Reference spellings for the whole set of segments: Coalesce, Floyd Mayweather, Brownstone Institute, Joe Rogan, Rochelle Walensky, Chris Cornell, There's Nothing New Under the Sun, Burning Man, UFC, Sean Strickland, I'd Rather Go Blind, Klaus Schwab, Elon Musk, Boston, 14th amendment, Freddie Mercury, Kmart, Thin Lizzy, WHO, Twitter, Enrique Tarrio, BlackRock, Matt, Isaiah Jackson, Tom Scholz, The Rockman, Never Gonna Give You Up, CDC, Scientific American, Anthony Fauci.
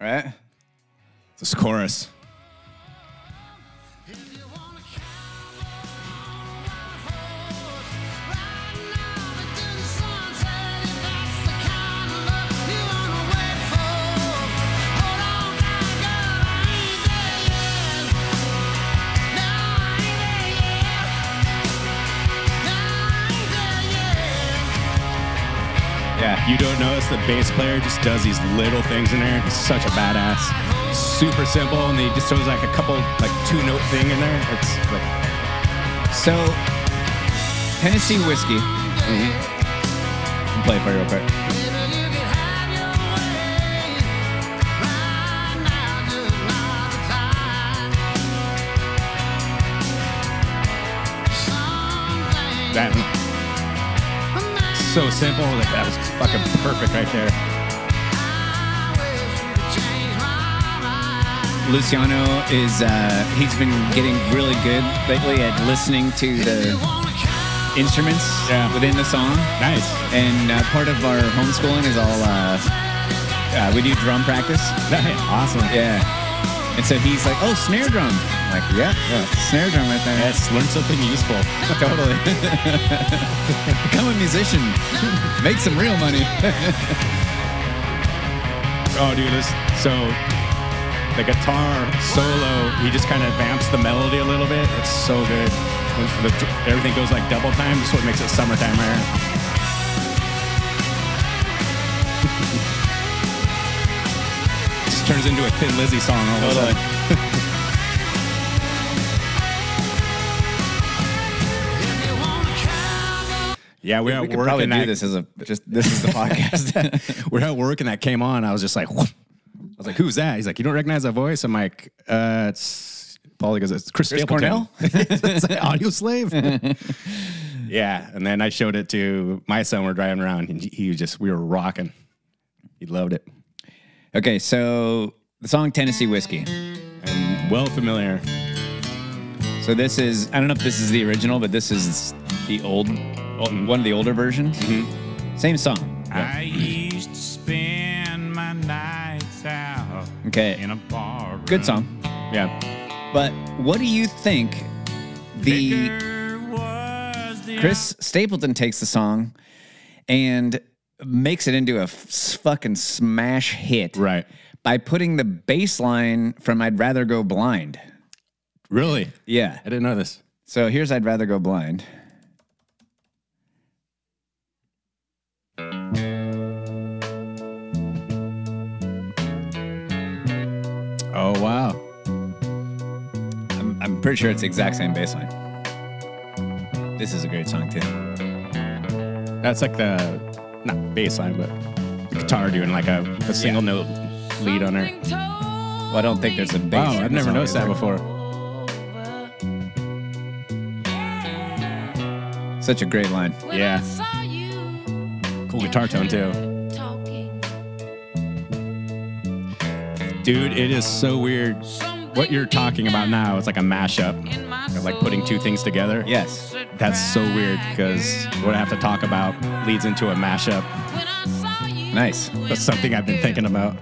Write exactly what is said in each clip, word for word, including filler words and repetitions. right? This chorus. Yeah, you don't notice the bass player just does these little things in there. He's such a badass. Super simple, and then he just throws like a couple, like two-note thing in there. It's like... So, Tennessee Whiskey. Mm-hmm. I'll play it for you real quick. That one. So simple, like that was fucking perfect right there. Luciano is, uh, he's been getting really good lately at listening to the instruments yeah. within the song. Nice. And uh, part of our homeschooling is all, uh, uh, we do drum practice. Awesome. Yeah. And so he's like, oh, snare drum. I'm like, yeah, yeah, snare drum right there. Yes, learn something useful. Totally. Become a musician. Make some real money. Oh, dude, this, so the guitar solo, he just kind of vamps the melody a little bit. It's so good. The, everything goes like double time. That's what makes it summertime right here. Turns into a Thin Lizzy song all of a sudden. Yeah, we're we at work and do I, this as a just this is the podcast. We're at work and that came on. I was just like, whoop. I was like, who's that? He's like, you don't recognize that voice? I'm like, uh, it's Paulie goes, it's Chris, Chris Cornell. It's like Audioslave. Yeah, and then I showed it to my son. We're driving around and he was just we were rocking. He loved it. Okay, so the song Tennessee Whiskey. I'm well familiar. So this is, I don't know if this is the original, but this is the old, one of the older versions. Mm-hmm. Same song. I used to spend my nights out okay. in a bar room. Good song. Yeah. But what do you think the, was the Chris Stapleton takes the song and... makes it into a f- fucking smash hit, right? By putting the bass line from "I'd Rather Go Blind." Really? Yeah, I didn't know this. So here's "I'd Rather Go Blind." Oh wow! I'm I'm pretty sure it's the exact same bass line. This is a great song too. That's like the. Not bass line, but the guitar doing like a, a single yeah. note lead on her. Well, I don't think there's a bass. Wow, I've never noticed that before. Such a great line. Yeah. Cool guitar tone, too. Dude, it is so weird. What you're talking about now is like a mashup. You're like putting two things together. Yes. That's so weird because what I have to talk about leads into a mashup. Nice. That's something I've been thinking about.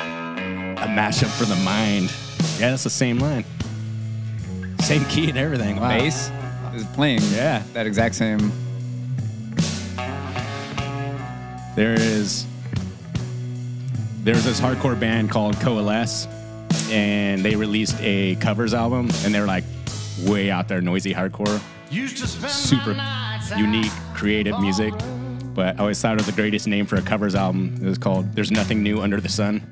A mashup for the mind. Yeah, that's the same line. Same key and everything. Wow. Bass is playing. Yeah. That exact same. There is... There's this hardcore band called Coalesce, and they released a covers album, and they're like, way out there, noisy hardcore, super unique, creative music. But I always thought it was the greatest name for a covers album. It was called "There's Nothing New Under the Sun."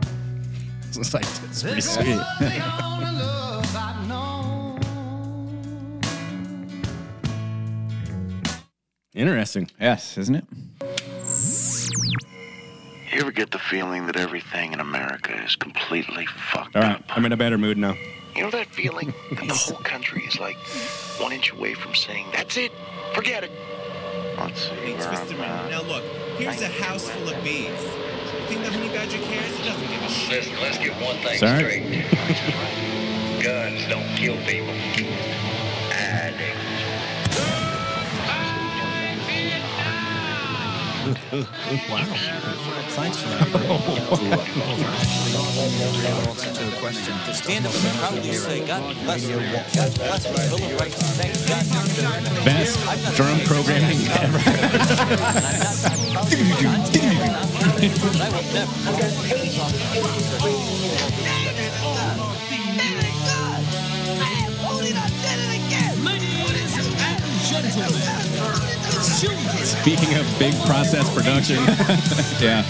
So it's like it's pretty sweet. Interesting. Yes, isn't it? You ever get the feeling that everything in America is completely fucked up? All right, up? I'm in a better mood now. You know that feeling that the whole country is like one inch away from saying, that's it, forget it. Let's see. Hey, Twister, now look, here's a house full of bees. You think the honey badger cares? He doesn't give a shit. Listen, let's get one thing Sorry? straight. Guns don't kill people. I do. Wow. Thanks for that. To the question. To stand up and proudly say, God bless you. God bless my little rights. Thank God. Best drum programming ever. I will never. Speaking of big process production, yeah.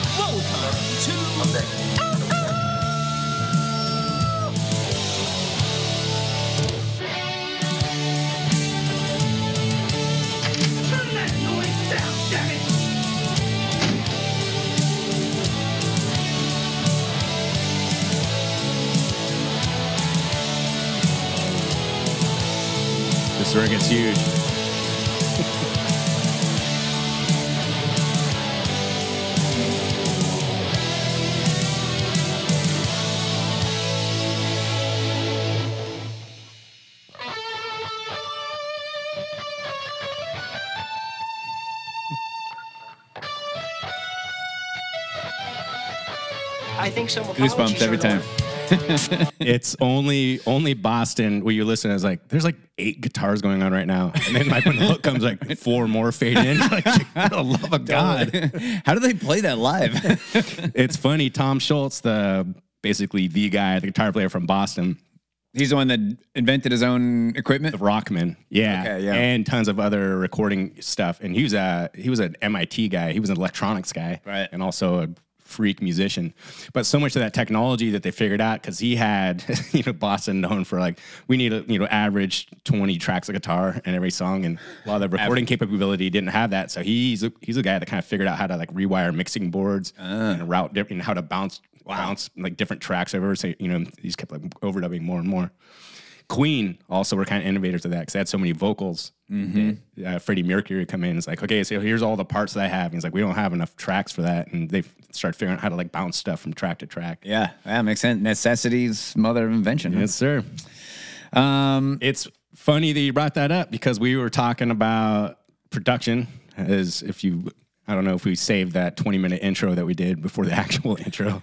This record gets huge. Goosebumps every time. It's only only Boston where you listen. I was like, there's like eight guitars going on right now, and then like when the hook comes, like four more fade in. Like, for the love of God, how do they play that live? It's funny. Tom Scholz, the basically the guy, the guitar player from Boston. He's the one that invented his own equipment? The Rockman, yeah. Okay, yeah. And tons of other recording stuff. And he was a he was an M I T guy. He was an electronics guy, right? And also a freak musician. But so much of that technology that they figured out, because he had, you know, Boston known for like, we need a, you know, average twenty tracks of guitar in every song, and a lot of the recording capability didn't have that. So he's a, he's a guy that kind of figured out how to like rewire mixing boards uh. and route different, how to bounce wow. bounce like different tracks over. So, you know, he's kept like overdubbing more and more. Queen also were kind of innovators of that, because they had so many vocals. Mm-hmm. Uh, Freddie Mercury come in and it's like, okay, so here's all the parts that I have. And he's like, we don't have enough tracks for that. And they start figuring out how to like bounce stuff from track to track. Yeah, that makes sense. Necessity's mother of invention. Yes, sir. Um, it's funny that you brought that up, because we were talking about production. As if you, I don't know if we saved that twenty minute intro that we did before the actual intro.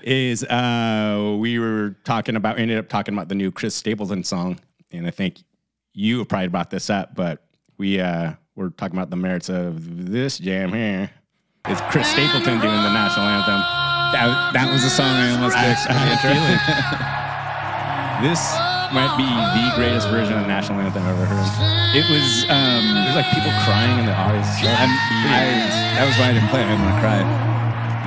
Is uh, we were talking about, we ended up talking about the new Chris Stapleton song, and I think you probably brought this up, but we uh, were talking about the merits of this jam here. It's Chris Stapleton doing the national anthem. That, that was the song I almost picked. I This might be the greatest version of the national anthem I've ever heard. It was um, there's like people crying in the audience. I'm, I, that was why I didn't play it. I didn't want to cry.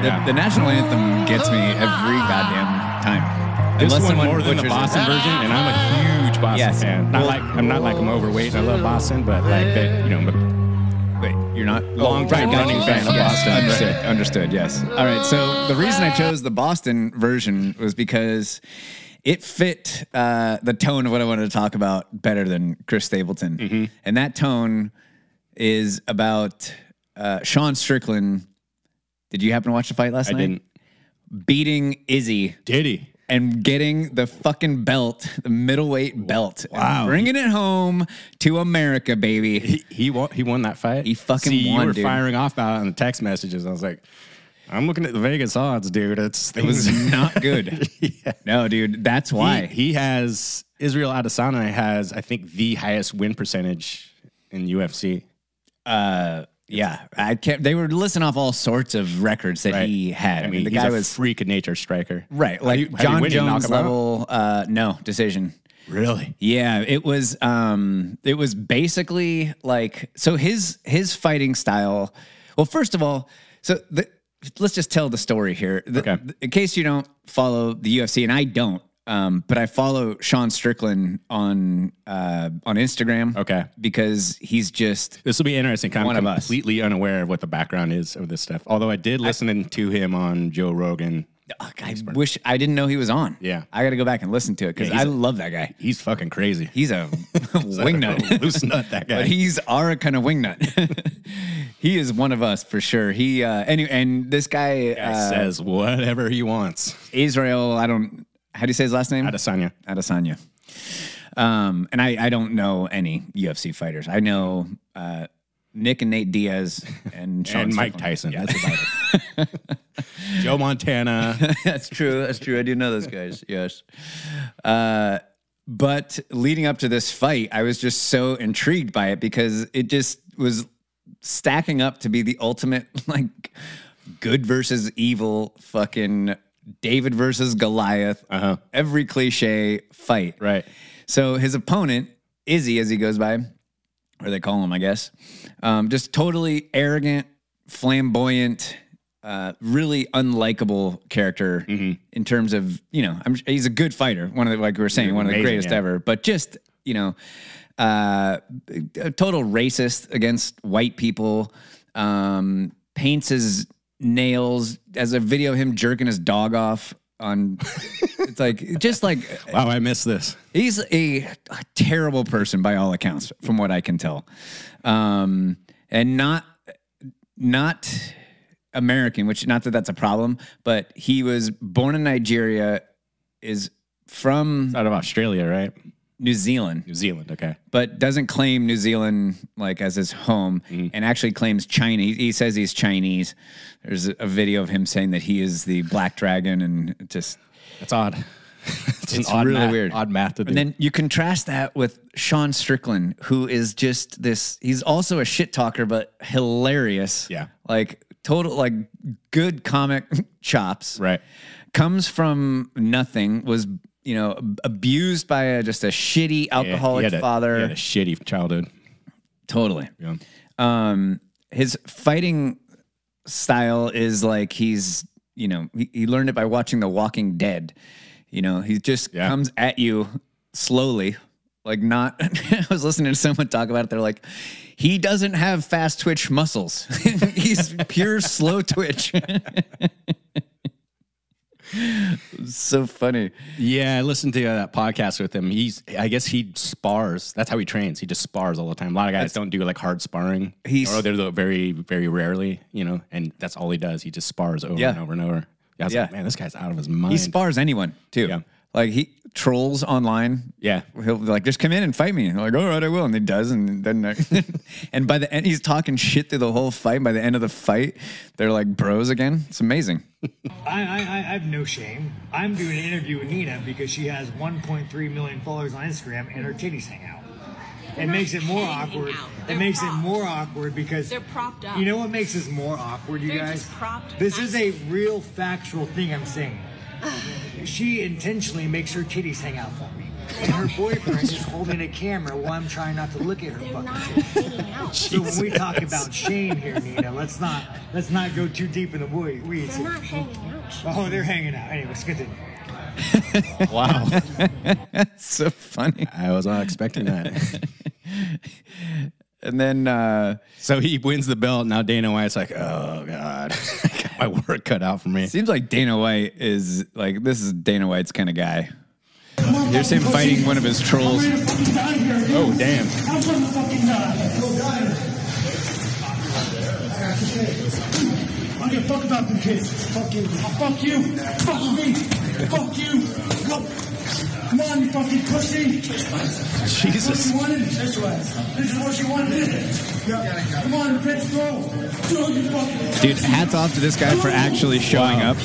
The, yeah. the national anthem gets me every goddamn time. This Unless one more than the Boston it. version, and I'm a huge Boston yes. fan. Not well, like I'm not like I'm overweight. I love Boston, but like that, you know. Wait, you're not long time oh, running fan of yes. Boston. Understood. Right. Understood. Yes. All right. So the reason I chose the Boston version was because it fit uh, the tone of what I wanted to talk about better than Chris Stapleton, mm-hmm. and that tone is about uh, Sean Strickland. Did you happen to watch the fight last I night? I didn't. Beating Izzy. Did he? And getting the fucking belt, the middleweight belt. Wow. And bringing it home to America, baby. He he won, he won that fight? He fucking See, won, you were dude. firing off on the text messages. I was like, I'm looking at the Vegas odds, dude. It's It was not good. yeah. No, dude, that's why. He, he has, Israel Adesanya has, I think, the highest win percentage in U F C. Uh Yeah, I can't. They were listing off all sorts of records that right. he had. I mean, I mean the he's guy a was freak of nature striker, right? Like you, John Jones level. Uh, no decision. Really? Yeah, it was. Um, it was basically like so. His his fighting style. Well, first of all, so the, let's just tell the story here. The, okay. the, in case you don't follow the U F C, and I don't. Um, but I follow Sean Strickland on uh, on Instagram. Okay, because he's just this will be interesting. I'm completely us. unaware of what the background is of this stuff. Although I did listen I, to him on Joe Rogan. I wish I didn't know he was on. Yeah, I got to go back and listen to it because yeah, I a, love that guy. He's fucking crazy. He's a wingnut, loose nut. That guy. But he's our kind of wingnut. He is one of us for sure. He uh, and and this guy, guy uh, says whatever he wants. Israel, I don't. How do you say his last name? Adesanya. Adesanya. Um, and I, I don't know any U F C fighters. I know uh, Nick and Nate Diaz and Sean and Mike Tyson. Yeah, that's about it. Joe Montana. That's true. That's true. I do know those guys. Yes. Uh, but leading up to this fight, I was just so intrigued by it because it just was stacking up to be the ultimate, like, good versus evil fucking David versus Goliath, uh-huh. every cliche fight. Right. So his opponent, Izzy, as he goes by, or they call him, I guess, um, just totally arrogant, flamboyant, uh, really unlikable character mm-hmm. in terms of, you know, I'm, he's a good fighter. One of the, like we were saying, You're one amazing, of the greatest yeah. ever, but just, you know, uh, a total racist against white people, um, paints his nails as a video of him jerking his dog off on it's like just like wow I missed this. He's a, a terrible person by all accounts from what I can tell, um and not not American, which not that that's a problem, but he was born in Nigeria, is from it's out of Australia, right? New Zealand. New Zealand, okay. But doesn't claim New Zealand like as his home mm-hmm. and actually claims China. He, he says he's Chinese. There's a video of him saying that he is the black dragon and it just... That's odd. It's it's odd really math, weird. Odd math to do. And then you contrast that with Sean Strickland, who is just this... He's also a shit talker, but hilarious. Yeah. Like total, like good comic chops. Right. Comes from nothing, was... you know, abused by a, just a shitty alcoholic yeah, he had a, father. He had a shitty childhood. Totally. Yeah. Um, his fighting style is like he's, you know, he, he learned it by watching The Walking Dead. You know, he just yeah. comes at you slowly, like not, I was listening to someone talk about it. They're like, he doesn't have fast twitch muscles. He's pure slow twitch. So funny. Yeah, I listened to uh, that podcast with him. He's, I guess he spars. That's how he trains. He just spars all the time. A lot of guys that's, don't do like hard sparring. He's, or they're very, very rarely, you know, and that's all he does. He just spars over yeah. and over and over. Yeah, I was yeah. like, man, this guy's out of his mind. He spars anyone, too. Yeah. Like, he trolls online. Yeah. He'll be like, just come in and fight me. And I'm like, all right, I will. And he does. And then, I, and by the end, he's talking shit through the whole fight. And by the end of the fight, they're like bros again. It's amazing. I, I, I have no shame. I'm doing an interview with Nina because she has one point three million followers on Instagram and her titties hang out. It makes it more awkward. It makes propped. it more awkward because they're propped up. You know what makes this more awkward, you they're guys? This nice. is a real factual thing I'm saying. She intentionally makes her titties hang out for me. And her boyfriend is holding a camera while I'm trying not to look at her They're fucking shit. So Jesus. When we talk about shame here, Nina, let's not let's not go too deep in the weeds. They're not hanging out. Oh, they're hanging out. Anyways, continue. Wow. That's so funny. I was not expecting that. And then... Uh, so he wins the belt. Now Dana White's like, oh, God. I got my work cut out for me. Seems like Dana White is like, this is Dana White's kind of guy. Here's him fighting one of his trolls. Oh, damn. I don't give a fuck about them kids. Fuck you. Fuck you. Fuck me. Fuck you. Come on, you fucking pussy. Jesus. That's what you wanted. This is what you wanted. Come on, let's go. Dude, hats off to this guy for actually showing wow. up.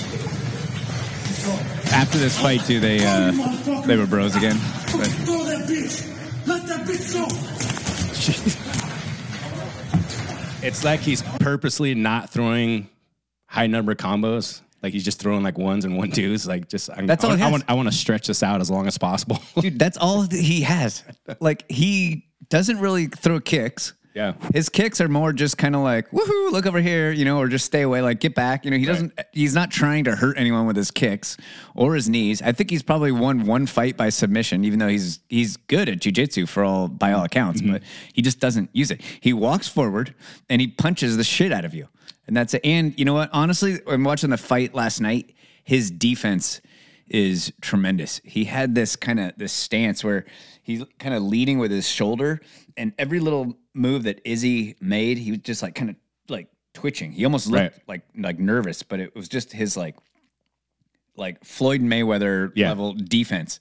After this fight, too, they uh, they were bros again. Throw that bitch. Let that bitch go. It's like he's purposely not throwing high number combos. Like he's just throwing like ones and one twos, like just I'm, that's I, all want, I want. I want to stretch this out as long as possible, dude. That's all he has. Like he doesn't really throw kicks. Yeah, his kicks are more just kind of like woohoo, look over here, you know, or just stay away, like get back, you know. He right. doesn't. He's not trying to hurt anyone with his kicks or his knees. I think he's probably won one fight by submission, even though he's he's good at jiu-jitsu for all by all accounts, mm-hmm. but he just doesn't use it. He walks forward and he punches the shit out of you. And that's it. And you know what? Honestly, I'm watching the fight last night. His defense is tremendous. He had this kind of this stance where he's kind of leading with his shoulder, and every little move that Izzy made, he was just like kind of like twitching. He almost looked right. like like nervous, but it was just his like like Floyd Mayweather yeah. level defense.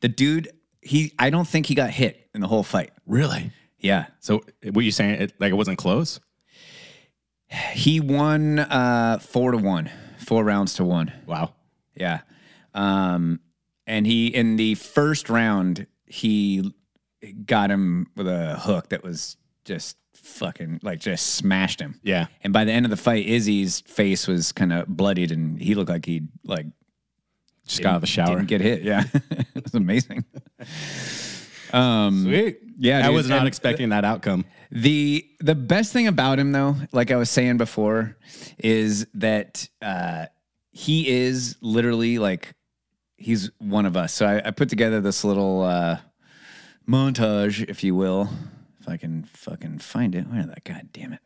The dude, he I don't think he got hit in the whole fight. Really? Yeah. So were you saying it, like it wasn't close? He won uh, four to one, four rounds to one. Wow. Yeah. Um, and he, in the first round, he got him with a hook that was just fucking, like, just smashed him. Yeah. And by the end of the fight, Izzy's face was kind of bloodied, and he looked like he'd, like, just got out of the shower. Didn't get hit. Yeah. It was amazing. Um, Sweet. Yeah. Dude. I was not and expecting that outcome. The the best thing about him, though, like I was saying before, is that uh, he is literally, like, he's one of us. So I, I put together this little uh, montage, if you will. If I can fucking find it. Where that? God damn it.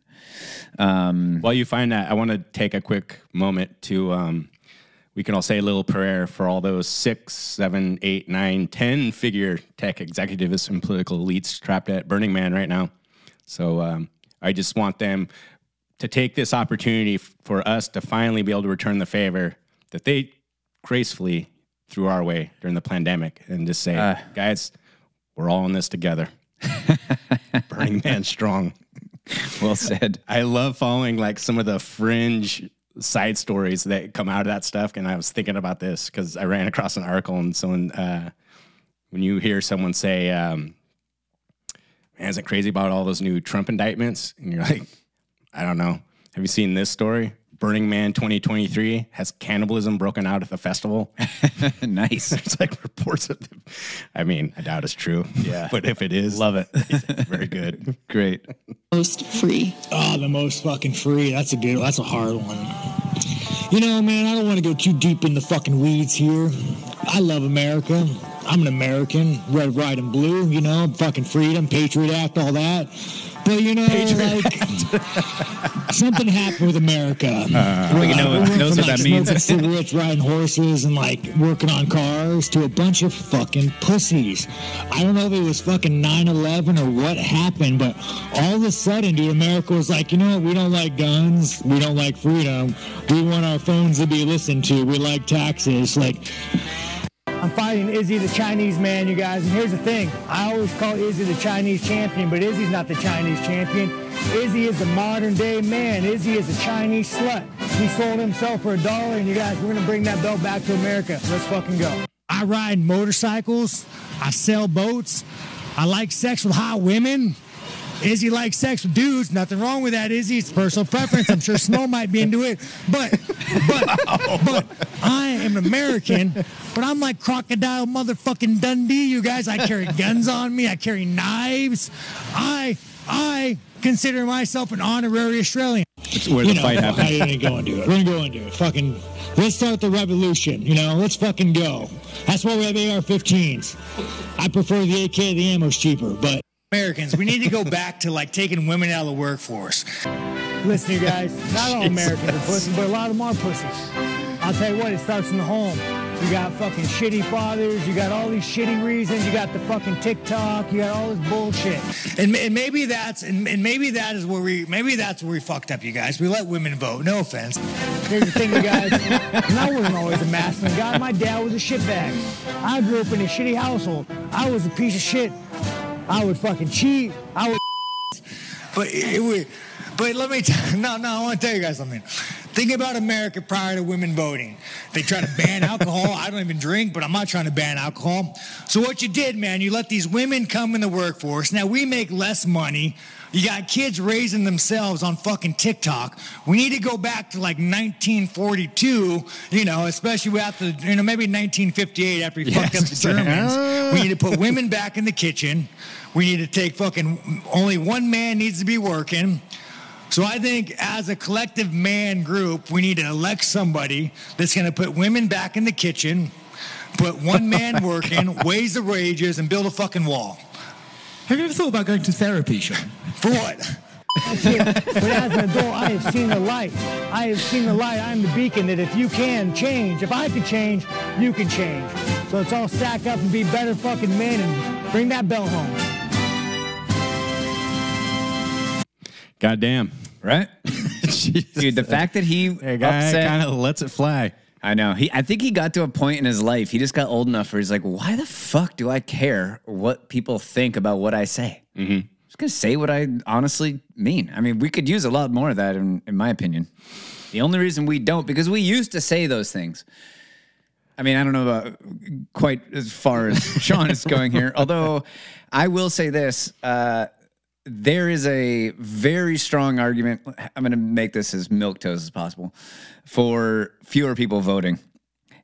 Um, While you find that, I want to take a quick moment to... Um, we can all say a little prayer for all those six, seven, eight, nine, ten figure tech executives and political elites trapped at Burning Man right now. So um, I just want them to take this opportunity f- for us to finally be able to return the favor that they gracefully threw our way during the pandemic and just say, uh, guys, we're all in this together. Burning Man strong. Well said. I love following like some of the fringe side stories that come out of that stuff. And I was thinking about this because I ran across an article and someone, uh, when you hear someone say, um, man, isn't crazy about all those new Trump indictments? And you're like, I don't know. Have you seen this story? Burning Man twenty twenty-three has cannibalism broken out at the festival. Nice. It's like reports of them. I mean, I doubt it's true. Yeah. But if it is. Love it. It's very good. Great. Most free. Oh, the most fucking free. That's a good one. That's a hard one. You know, man, I don't want to go too deep in the fucking weeds here. I love America. I'm an American. Red, white, and blue. You know, fucking freedom, Patriot Act, all that. But, you know, Patriot like, something happened with America. Uh, well, you know, we knows from, what like, that means. Cigarettes, riding horses, and, like, working on cars to a bunch of fucking pussies. I don't know if it was fucking nine eleven or what happened, but all of a sudden, dude, America was like, you know what? We don't like guns. We don't like freedom. We want our phones to be listened to. We like taxes. Like... I'm fighting Izzy the Chinese man, you guys, and here's the thing. I always call Izzy the Chinese champion, but Izzy's not the Chinese champion. Izzy is the modern-day man. Izzy is a Chinese slut. He sold himself for a dollar, and you guys, we're going to bring that belt back to America. Let's fucking go. I ride motorcycles. I sell boats. I like sex with hot women. Izzy likes sex with dudes. Nothing wrong with that, Izzy. It's personal preference. I'm sure Snow might be into it, but, but, wow. but I am an American. But I'm like Crocodile motherfucking Dundee, you guys. I carry guns on me. I carry knives. I I consider myself an honorary Australian. That's where you the know, fight happened. I didn't go into it. We're going to go into it. Fucking, let's start the revolution. You know, let's fucking go. That's why we have A R fifteens. I prefer the A K. The ammo's cheaper, but. Americans, we need to go back to, like, taking women out of the workforce. Listen, you guys, not all Americans are pussies, but a lot of them are pussies. I'll tell you what, it starts in the home. You got fucking shitty fathers. You got all these shitty reasons. You got the fucking TikTok. You got all this bullshit. And, and maybe that's and, and maybe that is where we maybe that's where we fucked up, you guys. We let women vote. No offense. Here's the thing, you guys. I wasn't always a masculine guy. My dad was a shitbag. I grew up in a shitty household. I was a piece of shit. I would fucking cheat. I would. But it would. But let me tell you, no, no, I want to tell you guys something. Think about America prior to women voting. They try to ban alcohol. I don't even drink, but I'm not trying to ban alcohol. So what you did, man, you let these women come in the workforce. Now we make less money. You got kids raising themselves on fucking TikTok. We need to go back to like nineteen forty-two, you know, especially after, you know, maybe nineteen fifty-eight after we yes, fucked up the Germans. Sir. We need to put women back in the kitchen. We need to take fucking, only one man needs to be working. So I think as a collective man group, we need to elect somebody that's going to put women back in the kitchen, put one man oh working, God. Raise the wages, and build a fucking wall. Have you ever thought about going to therapy, Sean? For what? But as an adult, I have seen the light. I have seen the light. I'm the beacon that if you can change, if I can change, you can change. So let's all stack up and be better fucking men and bring that bell home. Goddamn. Right? Dude, the fact that he kind of lets it fly. I know. He. I think he got to a point in his life, he just got old enough where he's like, why the fuck do I care what people think about what I say? Mm-hmm. just going to say what I honestly mean. I mean, we could use a lot more of that, in, in my opinion. The only reason we don't, because we used to say those things. I mean, I don't know about quite as far as Sean is going here, although I will say this. Uh, there is a very strong argument. I'm going to make this as milquetoast as possible for fewer people voting.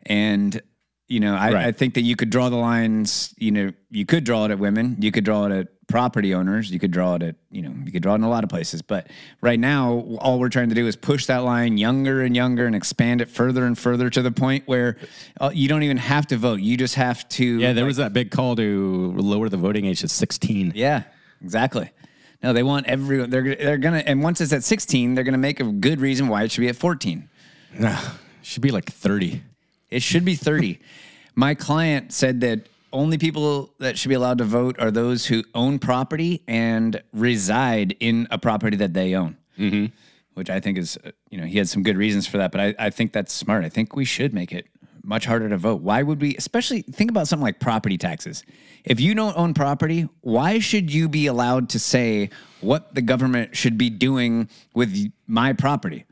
And, you know, I, right. I think that you could draw the lines, you know, you could draw it at women. You could draw it at property owners. You could draw it at, you know, you could draw it in a lot of places. But right now, all we're trying to do is push that line younger and younger and expand it further and further to the point where uh, you don't even have to vote. You just have to. Yeah, there like, was that big call to lower the voting age to sixteen. Yeah, exactly. No, they want everyone. They're, they're going to. And once it's at sixteen, they're going to make a good reason why it should be at fourteen. No, it should be like thirty. It should be thirty. My client said that only people that should be allowed to vote are those who own property and reside in a property that they own, mm-hmm. which I think is, you know, he had some good reasons for that, but I, I think that's smart. I think we should make it much harder to vote. Why would we, especially think about something like property taxes. If you don't own property, why should you be allowed to say what the government should be doing with my property?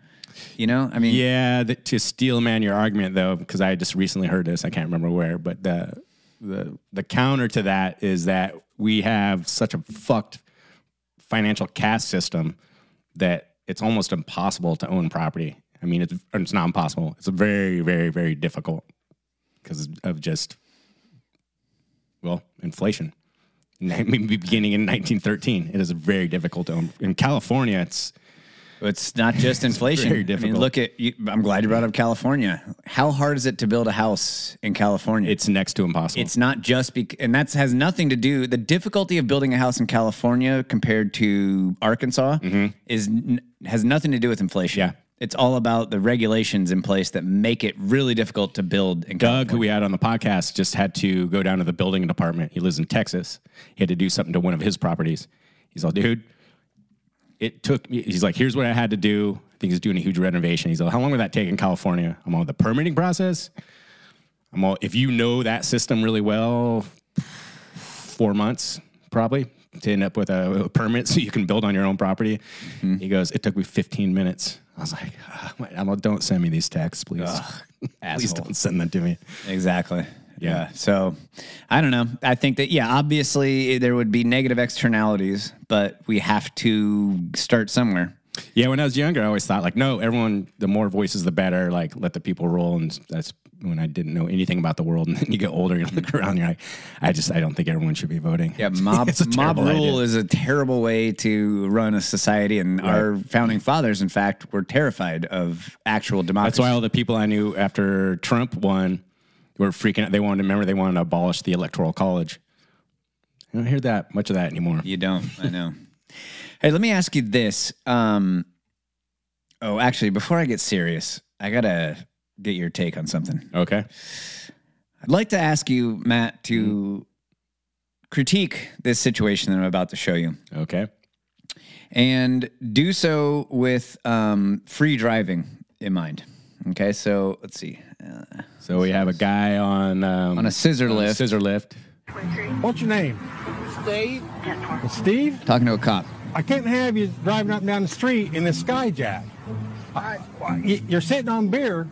You know, I mean, yeah, the, to steel man your argument, though, because I just recently heard this. I can't remember where, but the, the the counter to that is that we have such a fucked financial caste system that it's almost impossible to own property. I mean, it's it's not impossible. It's very, very, very difficult because of just, well, inflation. Beginning in nineteen thirteen, it is very difficult to own. In California, it's... It's not just inflation. Very difficult. I mean, look at you, I'm glad you brought up California. How hard is it to build a house in California? It's next to impossible. It's not just because, and that has nothing to do. The difficulty of building a house in California compared to Arkansas mm-hmm. is has nothing to do with inflation. Yeah. It's all about the regulations in place that make it really difficult to build in California. Doug, who we had on the podcast, just had to go down to the building department. He lives in Texas. He had to do something to one of his properties. He's all, dude. It took me, he's like, here's what I had to do. I think he's doing a huge renovation. He's like, how long would that take in California? I'm all, the permitting process. I'm all, if you know that system really well, four months probably to end up with a, a permit so you can build on your own property. Mm-hmm. He goes, it took me fifteen minutes. I was like, oh, I'm all, don't send me these texts, please. Ugh, please don't send them to me. Exactly. Yeah. So I don't know. I think that, yeah, obviously there would be negative externalities, but we have to start somewhere. Yeah. When I was younger, I always thought like, no, everyone, the more voices, the better, like let the people roll. And that's when I didn't know anything about the world. And then you get older, you look around, you're like, I just, I don't think everyone should be voting. Yeah. Mob mob rule is a terrible way to run a society. And right. Our founding fathers, in fact, were terrified of actual democracy. That's why all the people I knew after Trump won, We're freaking out. They wanted to remember they wanted to abolish the Electoral College. I don't hear that much of that anymore. You don't. I know. Hey, let me ask you this. Um, oh, actually, before I get serious, I got to get your take on something. Okay. I'd like to ask you, Matt, to critique this situation that I'm about to show you. Okay. And do so with um, free driving in mind. Okay, so let's see. Uh, so we have a guy on um, on a scissor on lift. A scissor lift. What's your name? Steve. Steve? Talking to a cop. I can't have you driving up and down the street in the Skyjack. I, you're sitting on beer.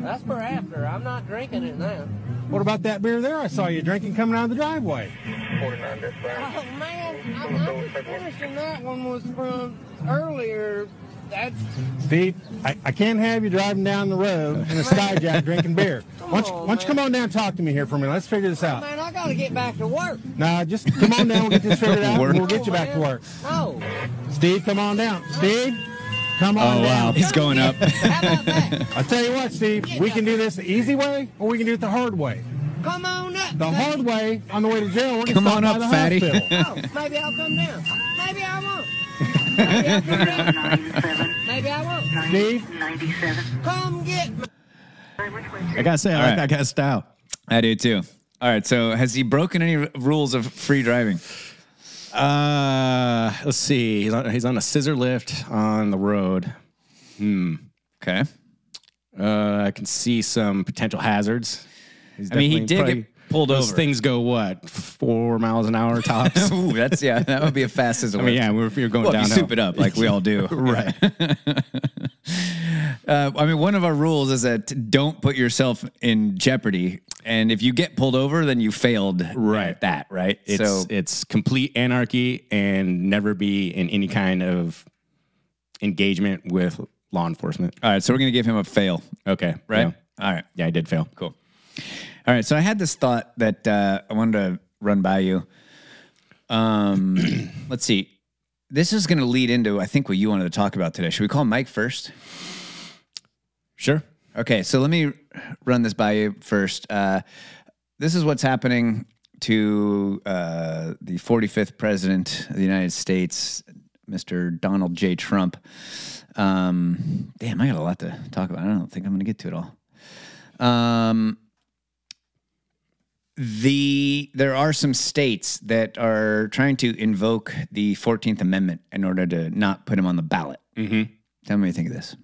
That's for after. I'm not drinking it now. What about that beer there? I saw you drinking coming out of the driveway. forty-nine minutes. Oh man, I, I was finishing that one was from earlier. That's... Steve, I, I can't have you driving down the road in a Skyjack drinking beer. Why don't, you, why don't you come on down and talk to me here for a minute? Let's figure this out. Oh, man, I got to get back to work. Nah, just come on down. We'll get this figured out. We'll get you back to work. No. Steve, come on down. Steve, come on oh, down. Oh, wow. He's going up. How about that? I'll tell you what, Steve. Get we up. Can do this the easy way or we can do it the hard way. Come on up. The hard way on the way to jail. We're come on up, fatty. Oh, maybe I'll come down. Maybe I won't. Maybe I won't. Steve? ninety-seven. Come get me. I gotta say, I like that guy's style. I do too. All right, so has he broken any r- rules of free driving? Uh, let's see. He's on, he's on a scissor lift on the road. Hmm. Okay. Uh, I can see some potential hazards. He's I mean, he did. Probably, get, pulled those over. Those things go, what, four miles an hour tops? Ooh, that's, yeah, that would be a fast as a I mean, yeah, we're, you're going well, downhill. You soup it up like we all do. Right. uh, I mean, one of our rules is that don't put yourself in jeopardy. And if you get pulled over, then you failed right. at that, right? It's, so it's complete anarchy and never be in any kind of engagement with law enforcement. All right, so we're going to give him a fail. Okay. Right? Yeah. All right. Yeah, I did fail. Cool. All right, so I had this thought that uh, I wanted to run by you. Um, let's see. This is going to lead into, I think, what you wanted to talk about today. Should we call Mike first? Sure. Okay, so let me run this by you first. Uh, this is what's happening to uh, the forty-fifth president of the United States, Mister Donald J. Trump. Um, damn, I got a lot to talk about. I don't think I'm going to get to it all. Um, the there are some states that are trying to invoke the fourteenth Amendment in order to not put him on the ballot. Mm-hmm. Tell me what you think of this.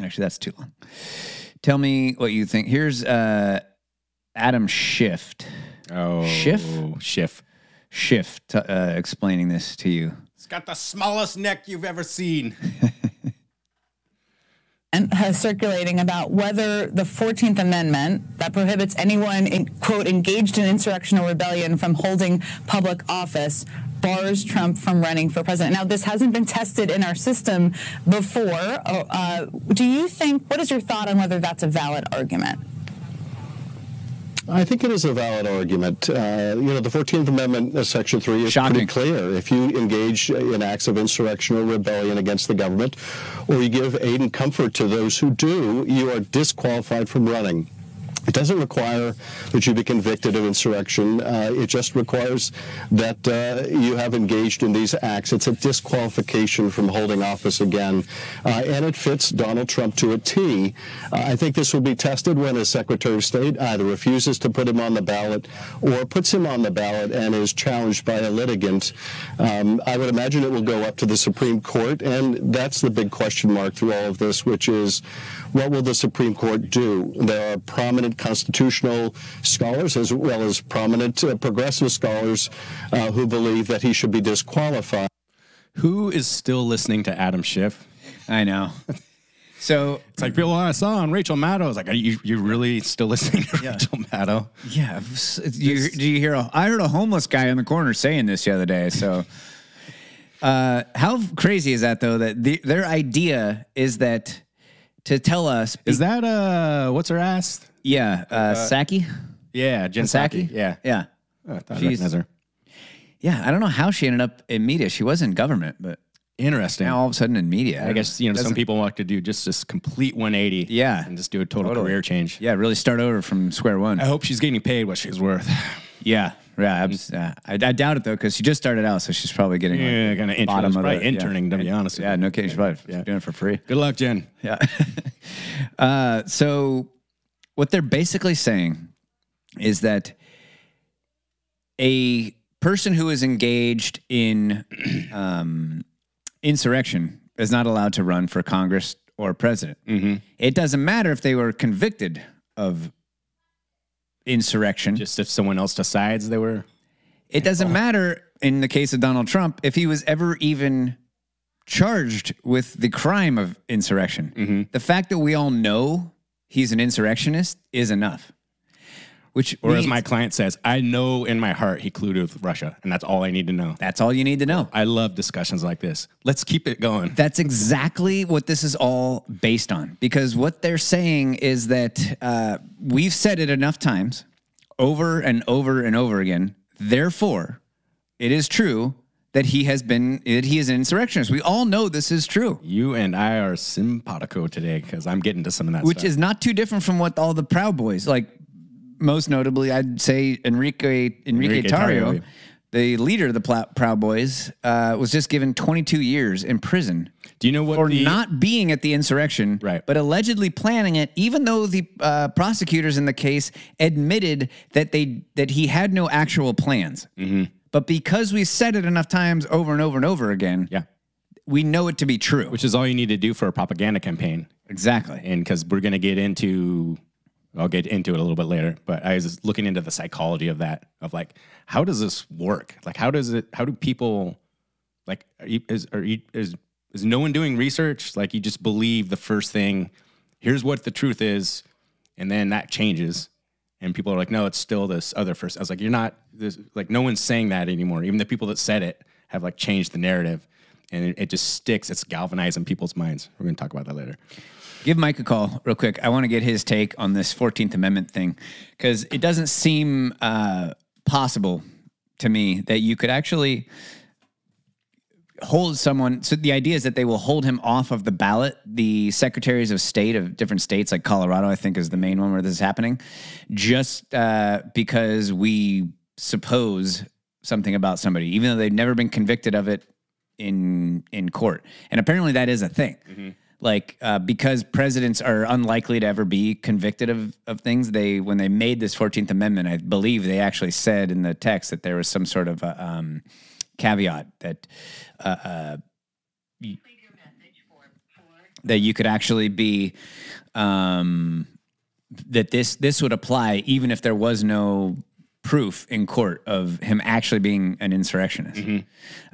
Actually, that's too long. Tell me what you think. Here's uh, Adam Schiff. Oh, Schiff? Schiff. Schiff t- uh, explaining this to you. It's got the smallest neck you've ever seen. And has circulating about whether the fourteenth Amendment that prohibits anyone, in, quote, engaged in insurrection or rebellion from holding public office bars Trump from running for president. Now, this hasn't been tested in our system before. Uh, do you think, what is your thought on whether that's a valid argument? I think it is a valid argument. Uh, you know, the fourteenth Amendment, uh, Section three, is Shocking. pretty clear. If you engage in acts of insurrection or rebellion against the government, or you give aid and comfort to those who do, you are disqualified from running. It doesn't require that you be convicted of insurrection. Uh, it just requires that uh, you have engaged in these acts. It's a disqualification from holding office again. Uh, and it fits Donald Trump to a T. Uh, I think this will be tested when his Secretary of State either refuses to put him on the ballot or puts him on the ballot and is challenged by a litigant. Um, I would imagine it will go up to the Supreme Court. And that's the big question mark through all of this, which is, what will the Supreme Court do? There are prominent constitutional scholars as well as prominent uh, progressive scholars uh, who believe that he should be disqualified. Who is still listening to Adam Schiff? I know. So it's like people I saw on Rachel Maddow. I was like, are you you really still listening to yeah. Rachel Maddow? Yeah. You, do you hear? A, I heard a homeless guy in the corner saying this the other day. So uh, how crazy is that, though? That the, their idea is that to tell us be- is that uh what's her ass? Yeah, uh, uh, Psaki? Yeah, Jen Psaki? Yeah. Yeah. Oh, I thought I recognized her. Yeah, I don't know how she ended up in media. She was in government, but interesting. Now all of a sudden in media. I, I guess, you know, some people want to do just this complete one eighty. Yeah. And just do a total, total career change. Yeah, really start over from square one. I hope she's getting paid what she's worth. Yeah. Yeah, mm-hmm. uh, I, I doubt it, though, because she just started out, so she's probably getting yeah, like, kind of bottom of the interning, yeah. to be honest. Yeah, no kidding. She's probably yeah. doing it for free. Good luck, Jen. Yeah. uh, so... What they're basically saying is that a person who is engaged in um, insurrection is not allowed to run for Congress or president. Mm-hmm. It doesn't matter if they were convicted of insurrection. Just if someone else decides they were. It doesn't matter in the case of Donald Trump if he was ever even charged with the crime of insurrection. Mm-hmm. The fact that we all know he's an insurrectionist is enough. Which, or means, as my client says, I know in my heart he colluded with Russia, and that's all I need to know. That's all you need to know. I love discussions like this. Let's keep it going. That's exactly what this is all based on, because what they're saying is that uh, we've said it enough times, over and over and over again. Therefore, it is true that he has been, that he is an insurrectionist. We all know this is true. You and I are simpatico today because I'm getting to some of that Which stuff. Which is not too different from what all the Proud Boys, like most notably, I'd say Enrique Enrique, Enrique Tarrio, Tarrio, the leader of the Proud Boys, uh, was just given twenty-two years in prison. Do you know what? For the, not being at the insurrection, right. but allegedly planning it, even though the uh, prosecutors in the case admitted that they that he had no actual plans. Mm-hmm. But because we've said it enough times over and over and over again, yeah. we know it to be true. Which is all you need to do for a propaganda campaign. Exactly. And because we're going to get into I'll get into it a little bit later, but I was just looking into the psychology of that, of like, how does this work? Like, how does it, how do people, like, are you, is, are you, is, is no one doing research? Like, you just believe the first thing, here's what the truth is, and then that changes. And people are like, no, it's still this other first. I was like, you're not, this, like, no one's saying that anymore. Even the people that said it have, like, changed the narrative, and it, it just sticks. It's galvanizing people's minds. We're going to talk about that later. Give Mike a call real quick. I want to get his take on this fourteenth Amendment thing, because it doesn't seem uh, possible to me that you could actually hold someone. So the idea is that they will hold him off of the ballot. The secretaries of state of different states, like Colorado, I think, is the main one where this is happening, just uh, because we suppose something about somebody, even though they've never been convicted of it in in court. And apparently that is a thing. Mm-hmm. Like, uh, because presidents are unlikely to ever be convicted of, of things, they, when they made this fourteenth Amendment, I believe they actually said in the text that there was some sort of a, um, caveat that uh, uh, y- that you could actually be, um, that this this would apply even if there was no proof in court of him actually being an insurrectionist. Mm-hmm.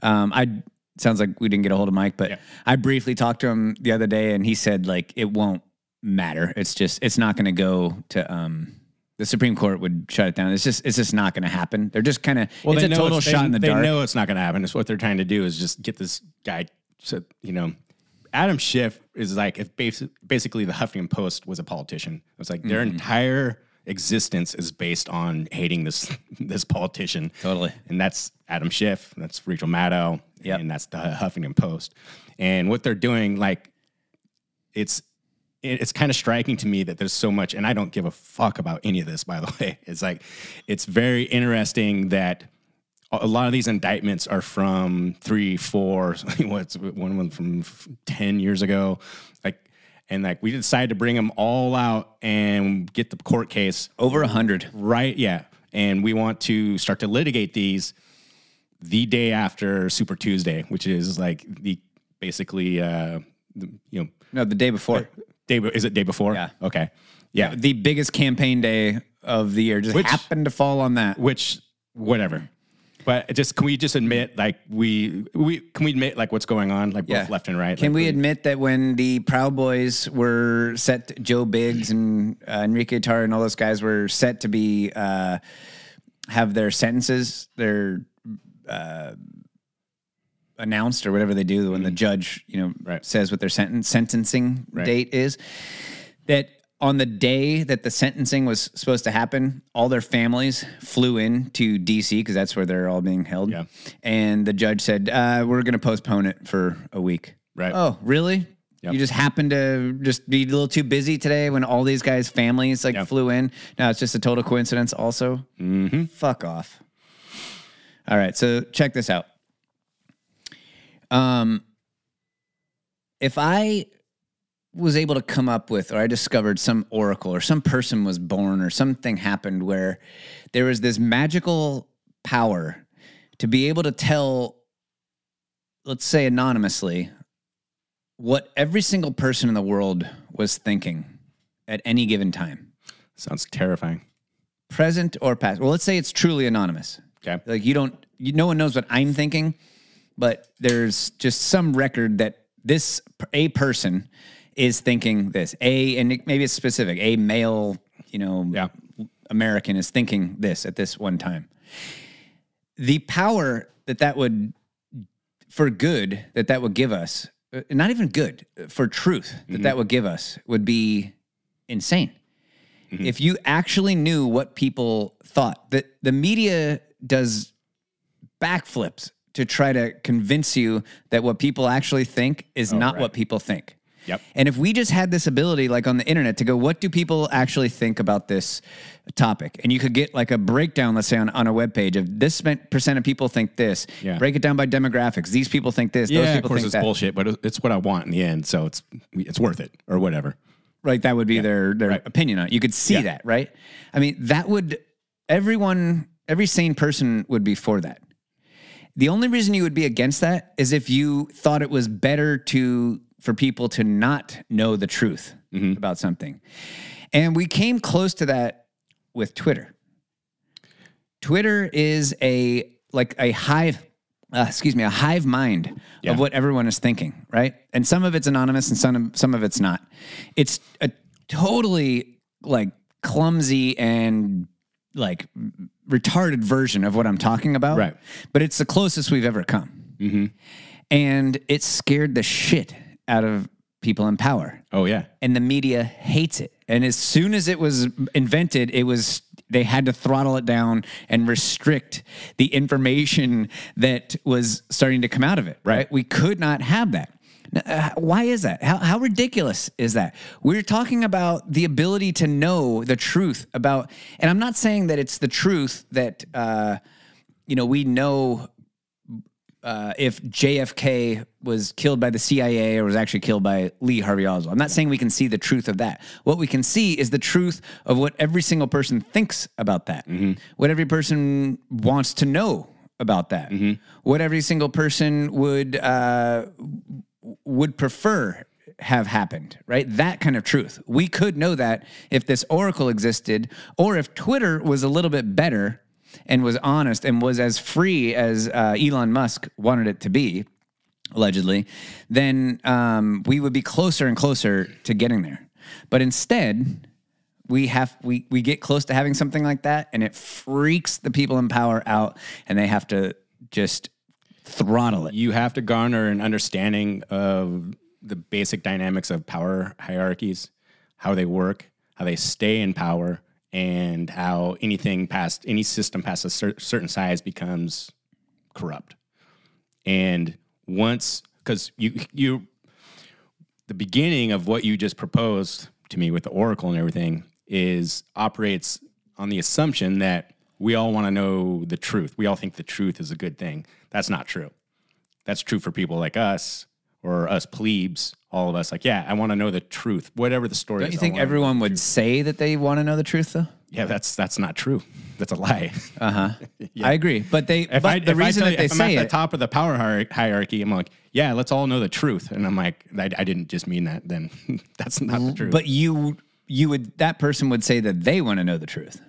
Um, I. Sounds like we didn't get a hold of Mike, but yeah. I briefly talked to him the other day, and he said, like, it won't matter. It's just, it's not going to go to, um, the Supreme Court would shut it down. It's just, it's just not going to happen. They're just kind of, well, it's a total it's, shot they, in the they dark. They know it's not going to happen. It's what they're trying to do is just get this guy, so, you know, Adam Schiff is like, if basi- basically the Huffington Post was a politician. It's like their mm-hmm. entire existence is based on hating this this politician. Totally. And that's Adam Schiff, that's Rachel Maddow, yep. and that's the Huffington Post. And what they're doing, like, it's it's kind of striking to me that there's so much, and I don't give a fuck about any of this, by the way. It's like, it's very interesting that a lot of these indictments are from three, four, what's one one from ten years ago. Like, and like we decided to bring them all out and get the court case over a hundred, right? Yeah, and we want to start to litigate these the day after Super Tuesday, which is like the basically, uh, the, you know, no, the day before. Day is it day before? Yeah. Okay. Yeah, the biggest campaign day of the year just which, happened to fall on that. Which, whatever. But just can we just admit, like, we we can we admit, like, what's going on, like, yeah. both left and right? Can like, we, we admit that when the Proud Boys were set, to, Joe Biggs and uh, Enrique Tarr and all those guys were set to be uh, have their sentences, their uh, announced or whatever they do when mm-hmm. the judge, you know, right. says what their sentence sentencing right. date is, that on the day that the sentencing was supposed to happen, all their families flew in to D C because that's where they're all being held. Yeah. And the judge said, uh, we're going to postpone it for a week. Right. Oh, really? Yep. You just happened to just be a little too busy today when all these guys' families like yep. flew in. No, it's just a total coincidence also. Mm-hmm. Fuck off. All right. So check this out. Um, if I... was able to come up with, or I discovered some oracle or some person was born or something happened where there was this magical power to be able to tell, let's say anonymously, what every single person in the world was thinking at any given time. Sounds terrifying. Present or past. Well, let's say it's truly anonymous. Okay. Like you don't, you, no one knows what I'm thinking, but there's just some record that this, a person is thinking this, a, and maybe it's specific, a male, you know, yeah. American is thinking this at this one time. The power that that would, for good, that that would give us, not even good, for truth, that mm-hmm. that would give us would be insane. Mm-hmm. If you actually knew what people thought, that the media does backflips to try to convince you that what people actually think is oh, not right. what people think. Yep. And if we just had this ability, like on the internet, to go, what do people actually think about this topic? And you could get like a breakdown, let's say on, on a webpage of this percent of people think this, yeah. break it down by demographics. These people think this. Yeah, those people of course think it's that. Bullshit, but it's what I want in the end. So it's, it's worth it or whatever. Right. That would be yeah. their, their right. opinion on it. You could see yeah. that, right? I mean, that would, everyone, every sane person would be for that. The only reason you would be against that is if you thought it was better to for people to not know the truth mm-hmm. about something. And we came close to that with Twitter. Twitter is a like a hive, uh, excuse me, a hive mind yeah. of what everyone is thinking, right? And some of it's anonymous and some of, some of it's not. It's a totally like clumsy and like retarded version of what I'm talking about. Right. But it's the closest we've ever come. Mm-hmm. And it scared the shit out of people in power. Oh, yeah. And the media hates it. And as soon as it was invented, it was they had to throttle it down and restrict the information that was starting to come out of it, right? right? We could not have that. Uh, why is that? How, how ridiculous is that? We're talking about the ability to know the truth about, and I'm not saying that it's the truth that, uh, you know, we know Uh, if J F K was killed by the C I A or was actually killed by Lee Harvey Oswald. I'm not saying we can see the truth of that. What we can see is the truth of what every single person thinks about that, mm-hmm. what every person wants to know about that, mm-hmm. what every single person would uh, would prefer have happened, right? That kind of truth. We could know that if this oracle existed or if Twitter was a little bit better and was honest and was as free as uh, Elon Musk wanted it to be, allegedly, then um, we would be closer and closer to getting there. But instead, we have we we get close to having something like that, and it freaks the people in power out, and they have to just throttle it. You have to garner an understanding of the basic dynamics of power hierarchies, how they work, how they stay in power, and how anything past any system past a cer- certain size becomes corrupt. And once, because you you, the beginning of what you just proposed to me with the oracle and everything is operates on the assumption that we all want to know the truth. We all think the truth is a good thing. That's not true. That's true for people like us or us plebes. All of us, like, yeah, I want to know the truth, whatever the story Don't is. Don't you think everyone would say that they want to know the truth, though? Yeah, that's that's not true. That's a lie. Uh huh. Yeah. I agree, but they. If but I, the if reason I that they you, if say I'm at it, the top of the power hierarchy, I'm like, yeah, let's all know the truth, and I'm like, I, I didn't just mean that. Then that's not the truth. But you, you would that person would say that they want to know the truth.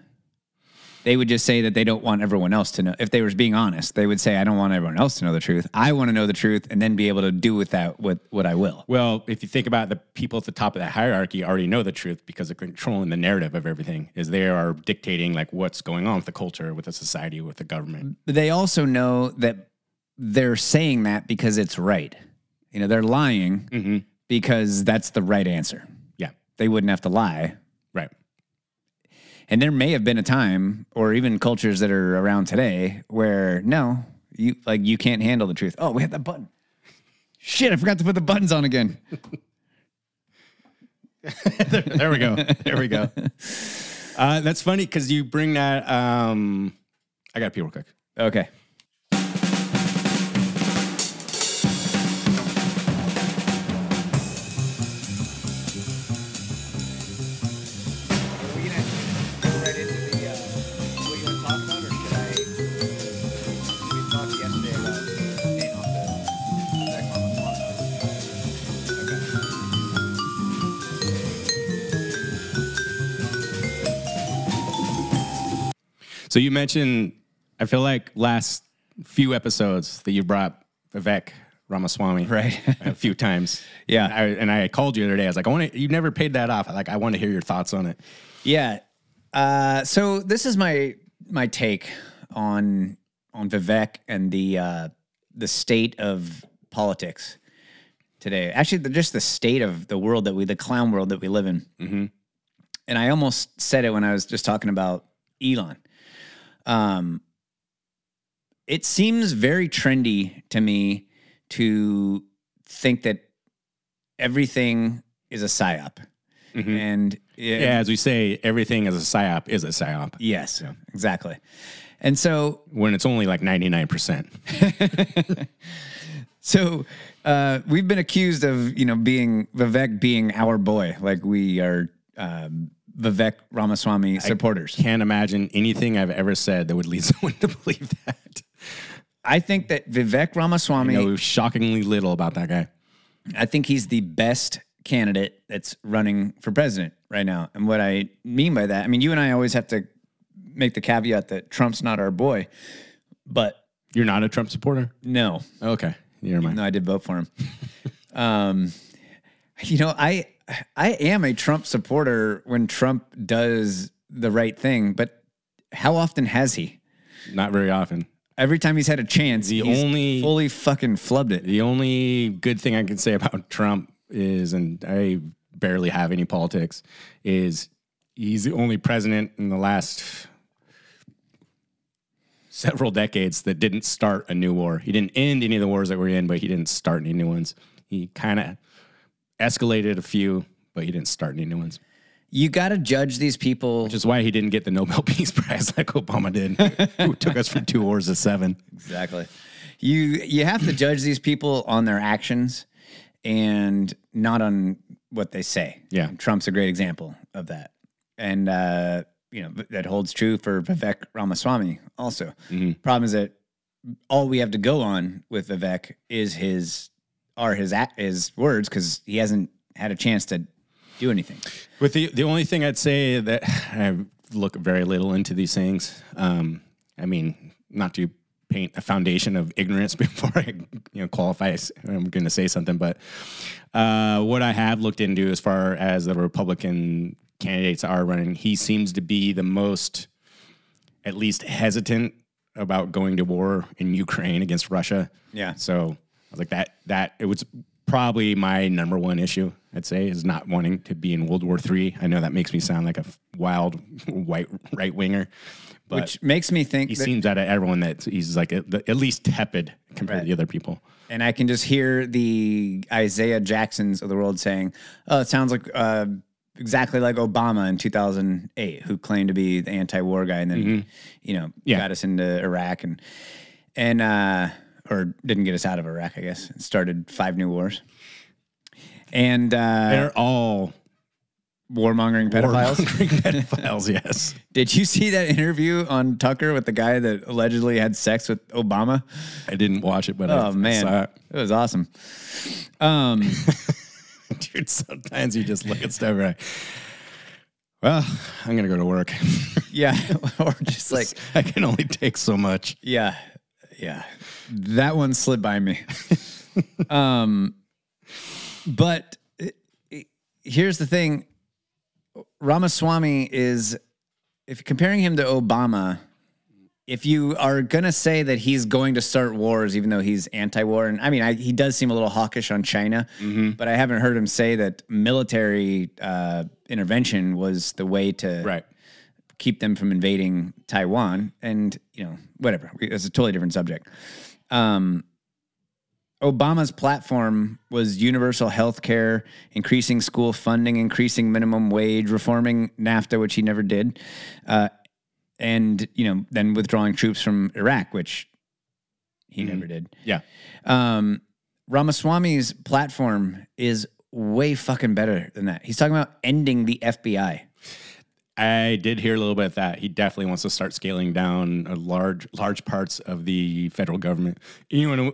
They would just say that they don't want everyone else to know. If they were being honest, they would say, I don't want everyone else to know the truth. I want to know the truth and then be able to do with that what, what I will. Well, if you think about it, the people at the top of that hierarchy already know the truth because they're controlling the narrative of everything. Is they are dictating like what's going on with the culture, with the society, with the government. They also know that they're saying that because it's right. You know, they're lying mm-hmm. because that's the right answer. Yeah. They wouldn't have to lie. Right. And there may have been a time or even cultures that are around today where, no, you like you can't handle the truth. Oh, we had that button. Shit, I forgot to put the buttons on again. there, there we go. There we go. Uh, that's funny because you bring that. Um, I got to pee real quick. Okay. So you mentioned, I feel like last few episodes that you brought Vivek Ramaswamy right. a few times. Yeah. And I, and I called you the other day. I was like, I want to, you never paid that off. Like, I want to hear your thoughts on it. Yeah. Uh, so this is my, my take on, on Vivek and the, uh, the state of politics today. Actually, the, just the state of the world that we, the clown world that we live in. Mm-hmm. And I almost said it when I was just talking about Elon. Um, it seems very trendy to me to think that everything is a psyop. Mm-hmm. And it, yeah, as we say, everything is a psyop is a psyop. Yes, yeah. Exactly. And so when it's only like ninety-nine percent. So, uh, we've been accused of, you know, being Vivek being our boy, like we are, um, Vivek Ramaswamy supporters. I can't imagine anything I've ever said that would lead someone to believe that. I think that Vivek Ramaswamy... I know shockingly little about that guy. I think he's the best candidate that's running for president right now. And what I mean by that, I mean, you and I always have to make the caveat that Trump's not our boy, but... You're not a Trump supporter? No. Okay. Never mind. No, I did vote for him. um, you know, I I am a Trump supporter when Trump does the right thing, but how often has he? Not very often. Every time he's had a chance, the he's only, fully fucking flubbed it. The only good thing I can say about Trump is, and I barely have any politics, is he's the only president in the last... several decades that didn't start a new war. He didn't end any of the wars that we're in, but he didn't start any new ones. He kind of escalated a few, but he didn't start any new ones. You got to judge these people. Which is why he didn't get the Nobel Peace Prize like Obama did, who took us from two wars to seven. Exactly. You you have to judge these people on their actions and not on what they say. Yeah. And Trump's a great example of that. And, uh, you know, that holds true for Vivek Ramaswamy also. Mm-hmm. Problem is that all we have to go on with Vivek is his are his his words because he hasn't had a chance to do anything. With the the only thing I'd say that I look very little into these things. Um, I mean, not to paint a foundation of ignorance before I you know qualify. I'm going to say something, but uh, what I have looked into as far as the Republican candidates are running, he seems to be the most, at least hesitant about going to war in Ukraine against Russia. Yeah. So I was like that, that it was probably my number one issue, I'd say, is not wanting to be in World War Three. I know that makes me sound like a wild white right winger, but which makes me think he that, seems out of everyone that he's like a, the, at least tepid compared right. to the other people. And I can just hear the Isaiah Jacksons of the world saying, oh, it sounds like, uh, exactly like Obama in two thousand eight, who claimed to be the anti-war guy and then, mm-hmm. you know, yeah. got us into Iraq and, and uh, or didn't get us out of Iraq, I guess, and started five new wars. And uh, they're all warmongering pedophiles. Warmongering pedophiles, yes. Did you see that interview on Tucker with the guy that allegedly had sex with Obama? I didn't watch it, but oh, I, man. I saw it. It was awesome. Um, Dude, sometimes you just look at stuff and like, well, I'm going to go to work. Yeah, or just like... I can only take so much. Yeah, yeah. That one slid by me. um, But it, it, here's the thing. Ramaswamy is... If comparing him to Obama, if you are going to say that he's going to start wars, even though he's anti-war, and I mean, I, he does seem a little hawkish on China, mm-hmm. but I haven't heard him say that military uh, intervention was the way to right. keep them from invading Taiwan. And, you know, whatever. It's a totally different subject. Um, Obama's platform was universal health care, increasing school funding, increasing minimum wage, reforming NAFTA, which he never did, uh, and, you know, then withdrawing troops from Iraq, which he mm-hmm. never did. Yeah. Um, Ramaswamy's platform is way fucking better than that. He's talking about ending the F B I. I did hear a little bit of that. He definitely wants to start scaling down a large, large parts of the federal government. You know,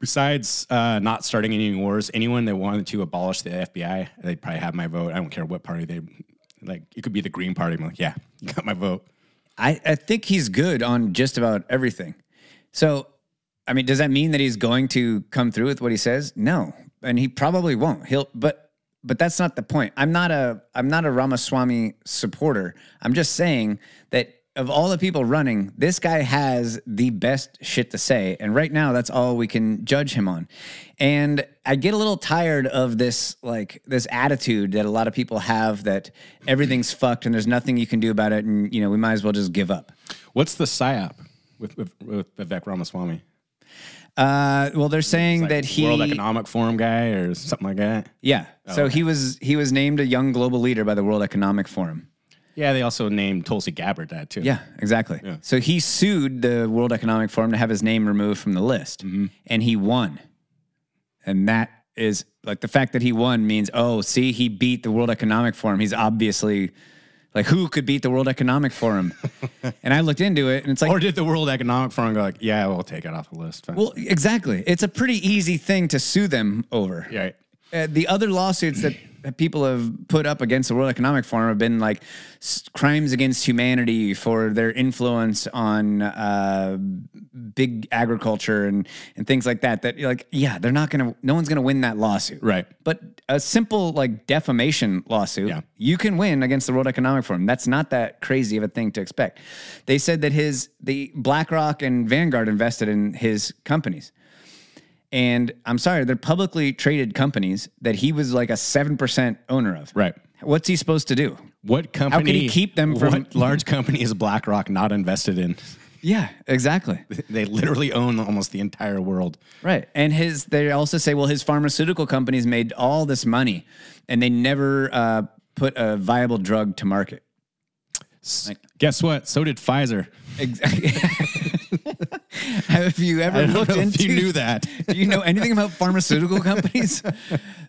besides uh, not starting any wars, anyone that wanted to abolish the F B I, they'd probably have my vote. I don't care what party they... Like, it could be the Green Party. I'm like, yeah, you got my vote. I, I think he's good on just about everything. So, I mean, does that mean that he's going to come through with what he says? No, and he probably won't. He'll, but but that's not the point. I'm not a I'm not a Ramaswamy supporter. I'm just saying that of all the people running, this guy has the best shit to say, and right now that's all we can judge him on. And I get a little tired of this, like this attitude that a lot of people have that everything's fucked and there's nothing you can do about it, and you know we might as well just give up. What's the psyop with with, with Vivek Ramaswamy? Uh, well, they're saying like that he World Economic Forum guy or something like that. Yeah. Oh, so okay. he was he was named a young global leader by the World Economic Forum. Yeah, they also named Tulsi Gabbard that, too. Yeah, exactly. Yeah. So he sued the World Economic Forum to have his name removed from the list, mm-hmm. and he won. And that is, like, the fact that he won means, oh, see, he beat the World Economic Forum. He's obviously, like, who could beat the World Economic Forum? And I looked into it, and it's like... Or did the World Economic Forum go, like, yeah, we'll take it off the list. Fine. Well, exactly. It's a pretty easy thing to sue them over. Yeah. uh, the other lawsuits that people have put up against the World Economic Forum have been like s- crimes against humanity for their influence on uh, big agriculture and, and things like that, that you're like, yeah, they're not going to, no one's going to win that lawsuit. Right. But a simple like defamation lawsuit, yeah. you can win against the World Economic Forum. That's not that crazy of a thing to expect. They said that his, the BlackRock and Vanguard invested in his companies. And I'm sorry, they're publicly traded companies that he was like a seven percent owner of. Right. What's he supposed to do? What company? How can he keep them from? What large company is BlackRock not invested in? Yeah, exactly. They literally own almost the entire world. Right. And his, they also say, well, his pharmaceutical companies made all this money and they never uh, put a viable drug to market. S- like, guess what? So did Pfizer. Exactly. Have you ever looked into? If you knew that. Do you know anything about pharmaceutical companies?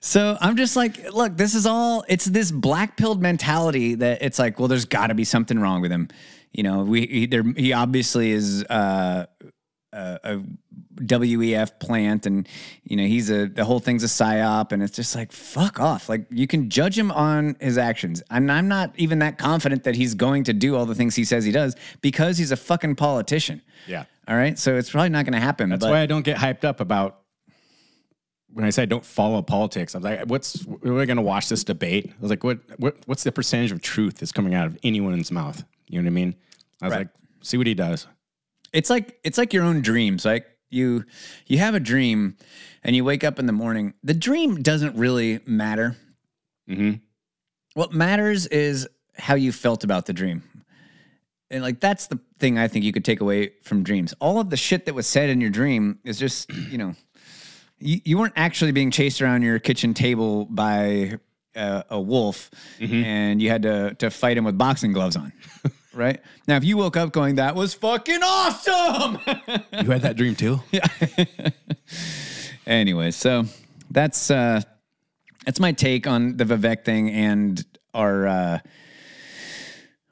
So I'm just like, look, this is all, it's this black-pilled mentality that it's like, well, there's got to be something wrong with him. You know, we he, there, he obviously is uh, a, a W E F plant, and you know he's a the whole thing's a psyop, and it's just like fuck off. Like you can judge him on his actions, and I'm not even that confident that he's going to do all the things he says he does because he's a fucking politician. Yeah. All right, so it's probably not going to happen. That's why I don't get hyped up about when I say I don't follow politics. I'm like, what's we're going to watch this debate? I was like, what what what's the percentage of truth that's coming out of anyone's mouth? You know what I mean? I was right. like, see what he does. It's like it's like your own dreams. Like you you have a dream and you wake up in the morning. The dream doesn't really matter. Mm-hmm. What matters is how you felt about the dream. And like that's the thing I think you could take away from dreams. All of the shit that was said in your dream is just, you know, you, you weren't actually being chased around your kitchen table by uh, a wolf mm-hmm. and you had to to fight him with boxing gloves on. Right? Now, if you woke up going, that was fucking awesome! You had that dream too? Yeah. Anyway, so that's uh, that's my take on the Vivek thing and our uh,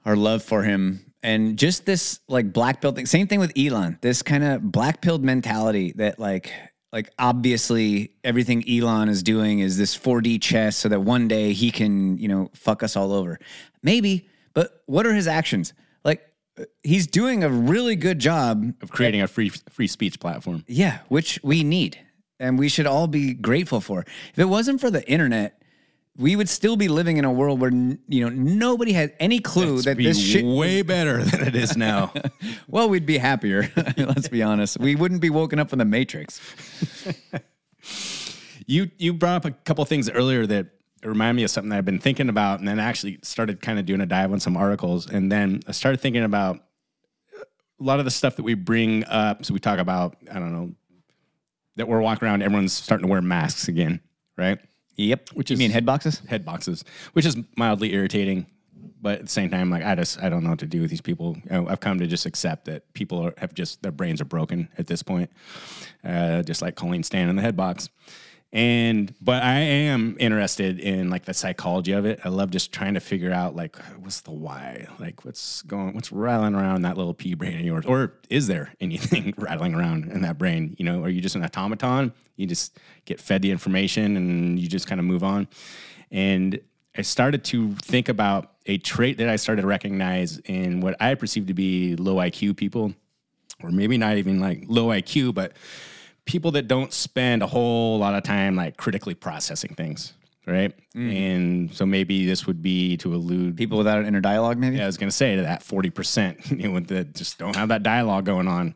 our love for him. And just this like black pill thing, same thing with Elon, this kind of black pilled mentality that like, like obviously everything Elon is doing is this four D chess so that one day he can, you know, fuck us all over. Maybe, but what are his actions? Like he's doing a really good job of creating at, a free, free speech platform. Yeah. Which we need and we should all be grateful for. If it wasn't for the internet, we would still be living in a world where, you know, nobody had any clue That's that this shit way better than it is now. Well, we'd be happier. Let's be honest. We wouldn't be woken up in the Matrix. You you brought up a couple things earlier that remind me of something that I've been thinking about, and then actually started kind of doing a dive on some articles, and then I started thinking about a lot of the stuff that we bring up. So we talk about, I don't know, that we're walking around, everyone's starting to wear masks again, right? Yep. Which is, you mean head boxes? Head boxes, which is mildly irritating. But at the same time, like I just, I don't know what to do with these people. I've come to just accept that people are, have just, their brains are broken at this point. Uh, just like Colleen Stan in the head box. And, but I am interested in like the psychology of it. I love just trying to figure out like, what's the why? Like what's going, what's rattling around in that little pea brain of yours? Or is there anything rattling around in that brain? You know, are you just an automaton? You just get fed the information and you just kind of move on. And I started to think about a trait that I started to recognize in what I perceive to be low I Q people, or maybe not even like low I Q, but people that don't spend a whole lot of time like critically processing things, right? Mm. And so maybe this would be to allude... People without an inner dialogue, maybe? Yeah, I was going to say to that forty percent you know, that just don't have that dialogue going on.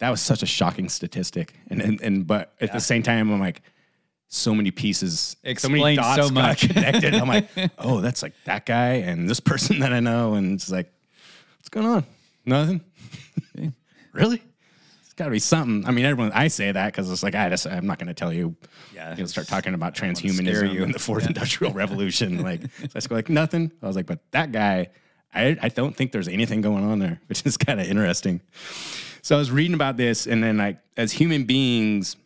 That was such a shocking statistic. And, and, and but at yeah. the same time, I'm like, so many pieces, Explain so many dots so much. Got connected. I'm like, oh, that's like that guy and this person that I know. And it's like, what's going on? Nothing? Really? It's got to be something. I mean, everyone, I say that because it's like, I just, I'm not going to tell you. Yeah. You'll start talking about transhumanism you. and the fourth yeah. industrial revolution. Like, so I just go like, nothing. I was like, but that guy, I, I don't think there's anything going on there, which is kind of interesting. So I was reading about this, and then like, as human beings,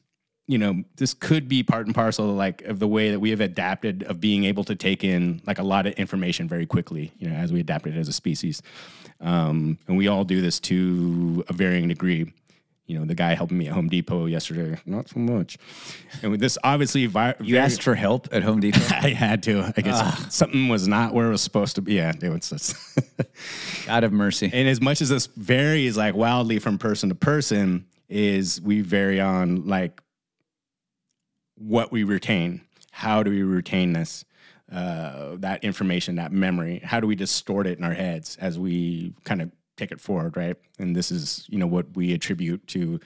you know, this could be part and parcel like of the way that we have adapted of being able to take in like a lot of information very quickly, you know, as we adapted as a species. Um, and we all do this to a varying degree. you know, the guy helping me at Home Depot yesterday, not so much. And with this obviously... Vi- you asked for help at Home Depot? I had to. I guess Ugh. something was not where it was supposed to be. Yeah, it was just... God have mercy. And as much as this varies, like, wildly from person to person, is we vary on, like, what we retain. How do we retain this, uh, that information, that memory? How do we distort it in our heads as we kind of take it forward, right? And this is, you know, what we attribute to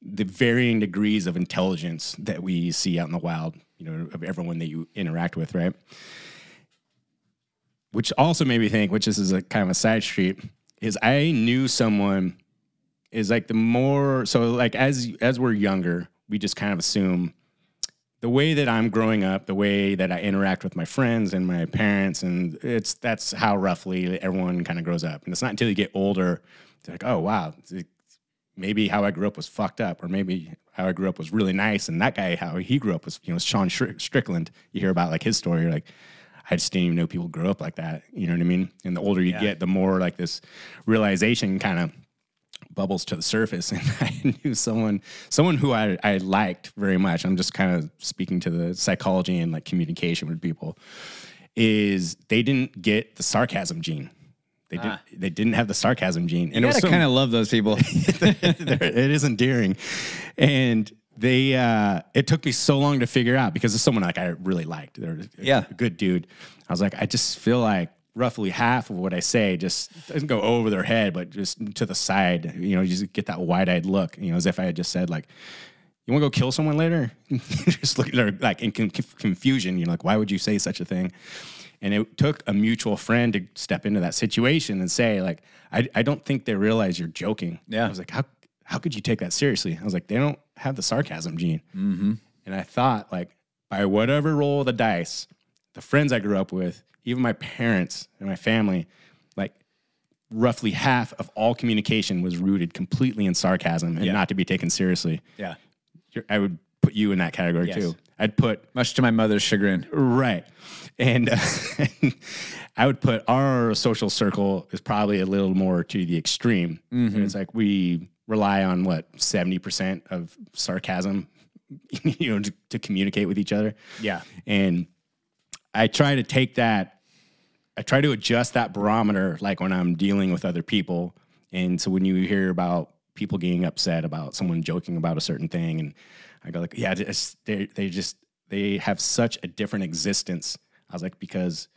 the varying degrees of intelligence that we see out in the wild, you know, of everyone that you interact with, right? Which also made me think, which this is a kind of a side street, is I knew someone is like the more, so like as as we're younger, we just kind of assume the way that I'm growing up, the way that I interact with my friends and my parents, and it's that's how roughly everyone kind of grows up. And it's not until you get older, they're like, oh, wow, maybe how I grew up was fucked up, or maybe how I grew up was really nice, and that guy, how he grew up was, you know, Sean Strickland. You hear about, like, his story, you're like, I just didn't even know people grew up like that. You know what I mean? And the older you yeah. get, the more, like, this realization kind of bubbles to the surface. And I knew someone someone who I, I liked very much. I'm just kind of speaking to the psychology and like communication with people, is they didn't get the sarcasm gene. They ah. didn't they didn't have the sarcasm gene. And you gotta kind of love those people. It is endearing. And they uh it took me so long to figure out, because it's someone like I really liked. They're a yeah. good dude. I was like, I just feel like roughly half of what I say just doesn't go over their head, but just to the side, you know, you just get that wide-eyed look, you know, as if I had just said, like, you want to go kill someone later? Just look at her, like, in con- confusion, you know, like, why would you say such a thing? And it took a mutual friend to step into that situation and say, like, I, I don't think they realize you're joking. Yeah. I was like, how how could you take that seriously? I was like, they don't have the sarcasm gene. Mm-hmm. And I thought, like, by whatever roll of the dice, the friends I grew up with, even my parents and my family, like roughly half of all communication was rooted completely in sarcasm and yeah. not to be taken seriously. Yeah. You're, I would put you in that category yes. too. I'd put... Much to my mother's chagrin. Right. And uh, I would put our social circle is probably a little more to the extreme. Mm-hmm. And it's like we rely on, what, seventy percent of sarcasm, you know, to, to communicate with each other. Yeah. And... I try to take that, I try to adjust that barometer, like when I'm dealing with other people. And so when you hear about people getting upset about someone joking about a certain thing, and I go like, yeah, they they just, they have such a different existence. I was like, because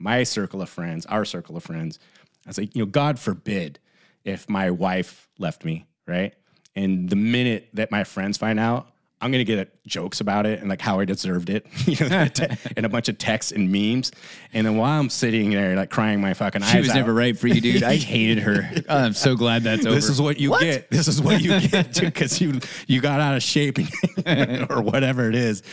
my circle of friends, our circle of friends, I was like, you know, God forbid if my wife left me, right? And the minute that my friends find out, I'm going to get jokes about it and like how I deserved it, you know, te- and a bunch of texts and memes. And then while I'm sitting there like crying my fucking eyes out. She was never right for you, dude. I hated her. Oh, I'm so glad that's over. This is what you what? get. This is what you get, dude, because you, you got out of shape or whatever it is.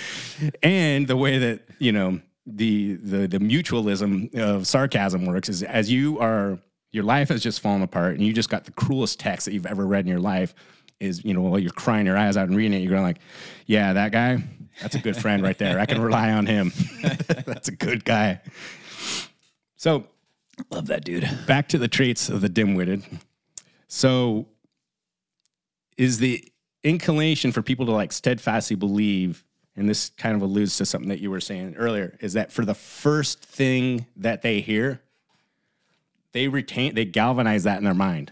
And the way that, you know, the, the, the mutualism of sarcasm works is as you are, your life has just fallen apart and you just got the cruelest text that you've ever read in your life. Is, you know, while you're crying your eyes out and reading it, you're going like, yeah, that guy, that's a good friend right there. I can rely on him. That's a good guy. So, love that dude. Back to the traits of the dim-witted. So, is the inclination for people to like steadfastly believe, and this kind of alludes to something that you were saying earlier, is that for the first thing that they hear, they retain, they galvanize that in their mind.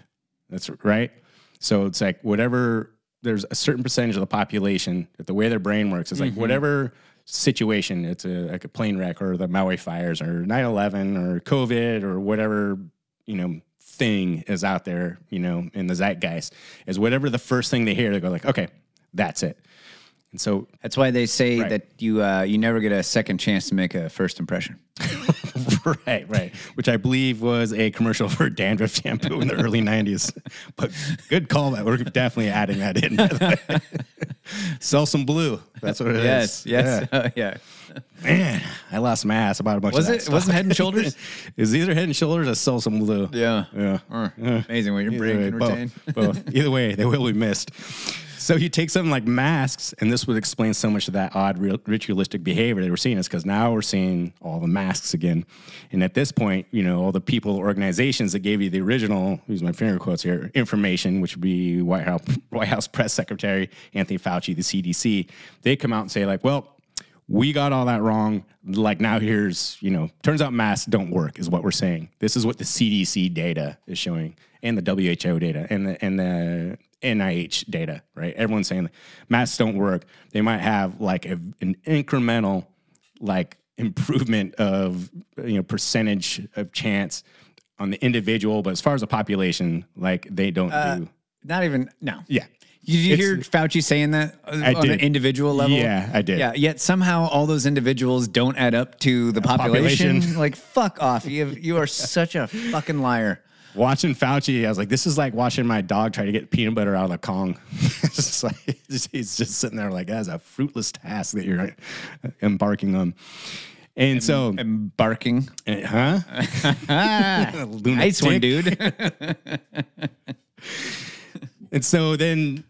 That's right. So it's like whatever, there's a certain percentage of the population that the way their brain works is like mm-hmm. whatever situation, it's a, like a plane wreck or the Maui fires or nine eleven or COVID or whatever, you know, thing is out there, you know, in the zeitgeist, is whatever the first thing they hear, they go like, okay, that's it. And so that's why they say right. that you uh, you never get a second chance to make a first impression. Right, right. Which I believe was a commercial for dandruff shampoo in the early nineties. But good call. That we're definitely adding that in. By the way. Sell some blue. That's what it yes, is. Yes, yes, yeah. Uh, yeah. Man, I lost my ass about a bunch was of that it, stuff. Wasn't Head and Shoulders? Is either Head and Shoulders or Sell Some Blue? Yeah, yeah. Or, yeah. Amazing what your either brain way, can retain. Both, both. Either way, they will be missed. So you take something like masks, and this would explain so much of that odd ritualistic behavior that we're seeing. Is because now we're seeing all the masks again. And at this point, you know, all the people, organizations that gave you the original, use my finger quotes here, information, which would be White House, White House Press Secretary Anthony Fauci, the C D C, they come out and say like, well, we got all that wrong. Like now here's, you know, turns out masks don't work is what we're saying. This is what the C D C data is showing, and the W H O data, and the and the N I H data, right? Everyone's saying masks don't work. They might have like a, an incremental like improvement of, you know, percentage of chance on the individual, but as far as the population, like they don't uh, do. Not even, no. Yeah. Did you it's, hear Fauci saying that I on did. an individual level? Yeah, I did. Yeah, yet somehow all those individuals don't add up to the population. population. Like, fuck off. You have, you are such a fucking liar. Watching Fauci, I was like, this is like watching my dog try to get peanut butter out of a Kong. It's just like, he's just sitting there like, that's a fruitless task that you're embarking on. And em- so... Embarking? Huh? Nice one, dude. And so then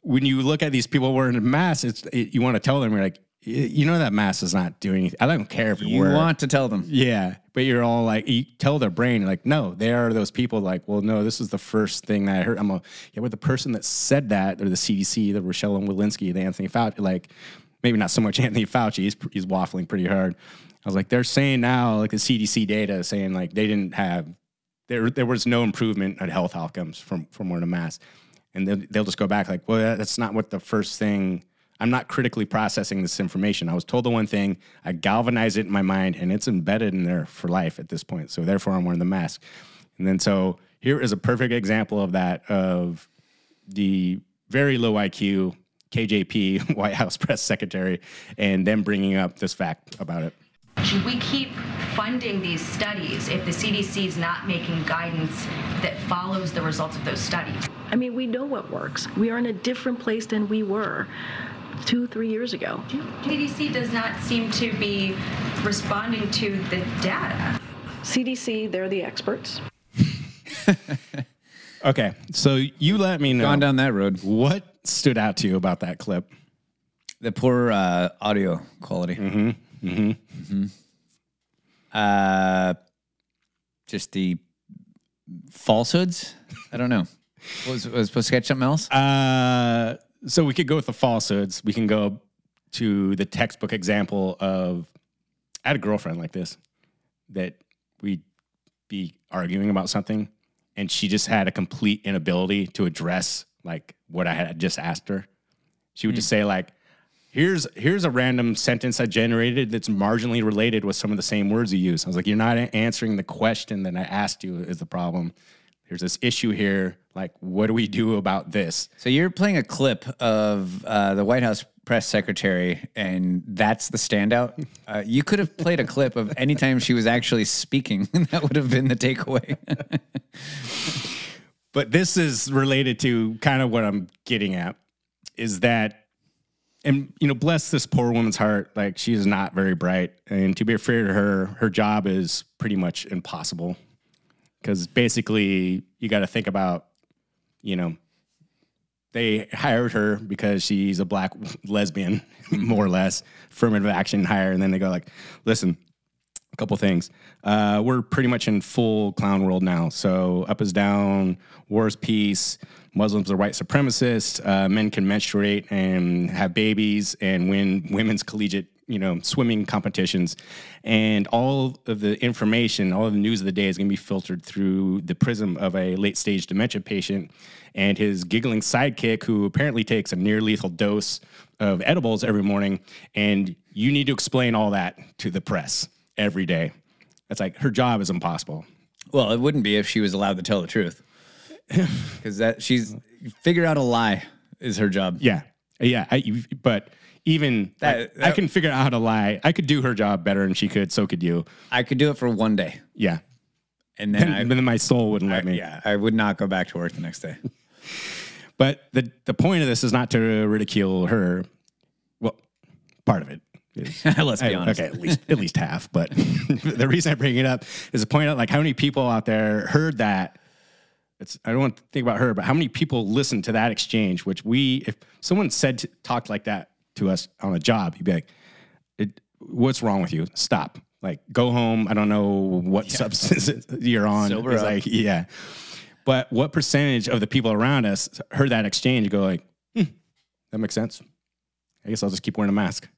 when you look at these people wearing masks, it's, it, you want to tell them, you're like, you know that mask is not doing anything. I don't care if you, you were. You want to tell them. Yeah. But you're all like, you tell their brain, like, no, they are those people like, well, no, this is the first thing that I heard. I'm a, yeah, but the person that said that, or the C D C, the Rochelle and Walensky, the Anthony Fauci, like, maybe not so much Anthony Fauci, he's, he's waffling pretty hard. I was like, they're saying now, like the C D C data is saying like they didn't have, there there was no improvement in health outcomes from, from wearing a mask. And they'll, they'll just go back like, well, that's not what the first thing. I'm not critically processing this information. I was told the one thing, I galvanized it in my mind, and it's embedded in there for life at this point. So therefore, I'm wearing the mask. And then so here is a perfect example of that, of the very low I Q K J P, White House press secretary, and them bringing up this fact about it. Should we keep funding these studies if the C D C is not making guidance that follows the results of those studies? I mean, we know what works. We are in a different place than we were two, three years ago. C D C does not seem to be responding to the data. C D C, they're the experts. Okay, so you let me know. Gone down that road. What stood out to you about that clip? The poor uh, audio quality. Mm-hmm. Mm-hmm. Mm-hmm. Uh, just the falsehoods? I don't know. Was, was supposed to catch something else? Uh, so we could go with the falsehoods. We can go to the textbook example of, I had a girlfriend like this, that we'd be arguing about something, and she just had a complete inability to address like what I had just asked her. She would mm. just say like, here's here's a random sentence I generated that's marginally related with some of the same words you use. I was like, you're not answering the question that I asked you is the problem. There's this issue here. Like, what do we do about this? So you're playing a clip of uh, the White House press secretary, and that's the standout. Uh, you could have played a clip of any time she was actually speaking, and that would have been the takeaway. But this is related to kind of what I'm getting at, is that, and, you know, bless this poor woman's heart. Like, she is not very bright. And to be fair to her, her job is pretty much impossible. Because basically, you got to think about, you know, they hired her because she's a black lesbian, more or less, affirmative action hire. And then they go like, listen, a couple things. Uh, we're pretty much in full clown world now. So up is down, war is peace, Muslims are white supremacists, uh, men can menstruate and have babies and win women's collegiate, you know, swimming competitions, and all of the information, all of the news of the day is going to be filtered through the prism of a late stage dementia patient and his giggling sidekick who apparently takes a near lethal dose of edibles every morning. And you need to explain all that to the press every day. That's like, her job is impossible. Well, it wouldn't be if she was allowed to tell the truth, because that she's figure out a lie is her job. Yeah. Yeah. I, but Even that, that, I, I can figure out how to lie. I could do her job better than she could. So could you. I could do it for one day. Yeah. And then, and, I, then my soul wouldn't I, let me. Yeah. I would not go back to work the next day. But the, the point of this is not to ridicule her. Well, part of it is. Let's be I, honest. Okay. At least, at least half. But the reason I bring it up is to point out like how many people out there heard that it's, I don't want to think about her, but how many people listened to that exchange, which we, if someone said, to, talked like that to us on a job, you'd be like, it, what's wrong with you? Stop. Like, go home. I don't know what yeah. substance you're on. Sober up. Like, yeah. But what percentage of the people around us heard that exchange go like, hmm, that makes sense. I guess I'll just keep wearing a mask.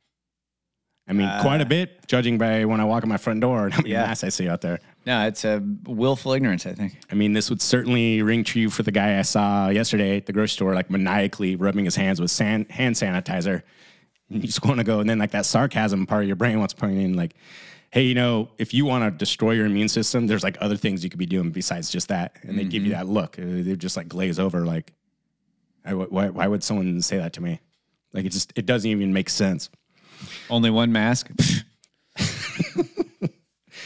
I mean, uh, quite a bit, judging by when I walk in my front door and how many yeah. masks I see out there. No, it's a willful ignorance, I think. I mean, this would certainly ring true for the guy I saw yesterday at the grocery store, like maniacally rubbing his hands with san- hand sanitizer. And you just want to go, and then like that sarcasm part of your brain wants to point in, like, hey, you know, if you want to destroy your immune system, there's like other things you could be doing besides just that. And mm-hmm. they give you that look. They just like glaze over, like, I, why, why would someone say that to me? Like, it just, it doesn't even make sense. Only one mask.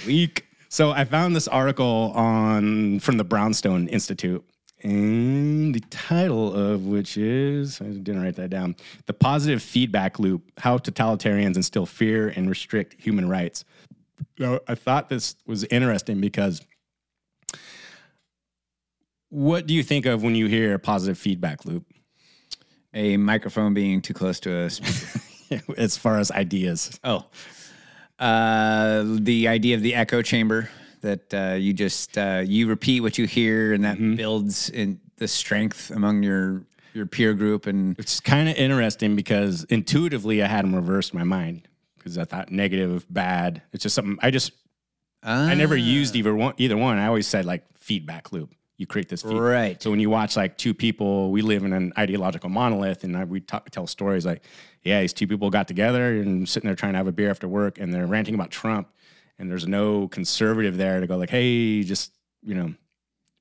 Weak. So I found this article on from the Brownstone Institute, and the title of which is, I didn't write that down, The Positive Feedback Loop, How Totalitarians Instill Fear and Restrict Human Rights. Now, I thought this was interesting because what do you think of when you hear a positive feedback loop? A microphone being too close to a speaker. As far as ideas. Oh, uh, the idea of the echo chamber that uh, you just, uh, you repeat what you hear, and that mm-hmm. builds in the strength among your, your peer group. And it's kind of interesting because intuitively I had them reverse my mind because I thought negative, bad. It's just something I just, ah. I never used either one, either one. I always said like feedback loop. You create this feedback. Right. So when you watch like two people, we live in an ideological monolith, and I, we talk, tell stories like, yeah, these two people got together and sitting there trying to have a beer after work, and they're ranting about Trump, and there's no conservative there to go like, hey, just, you know,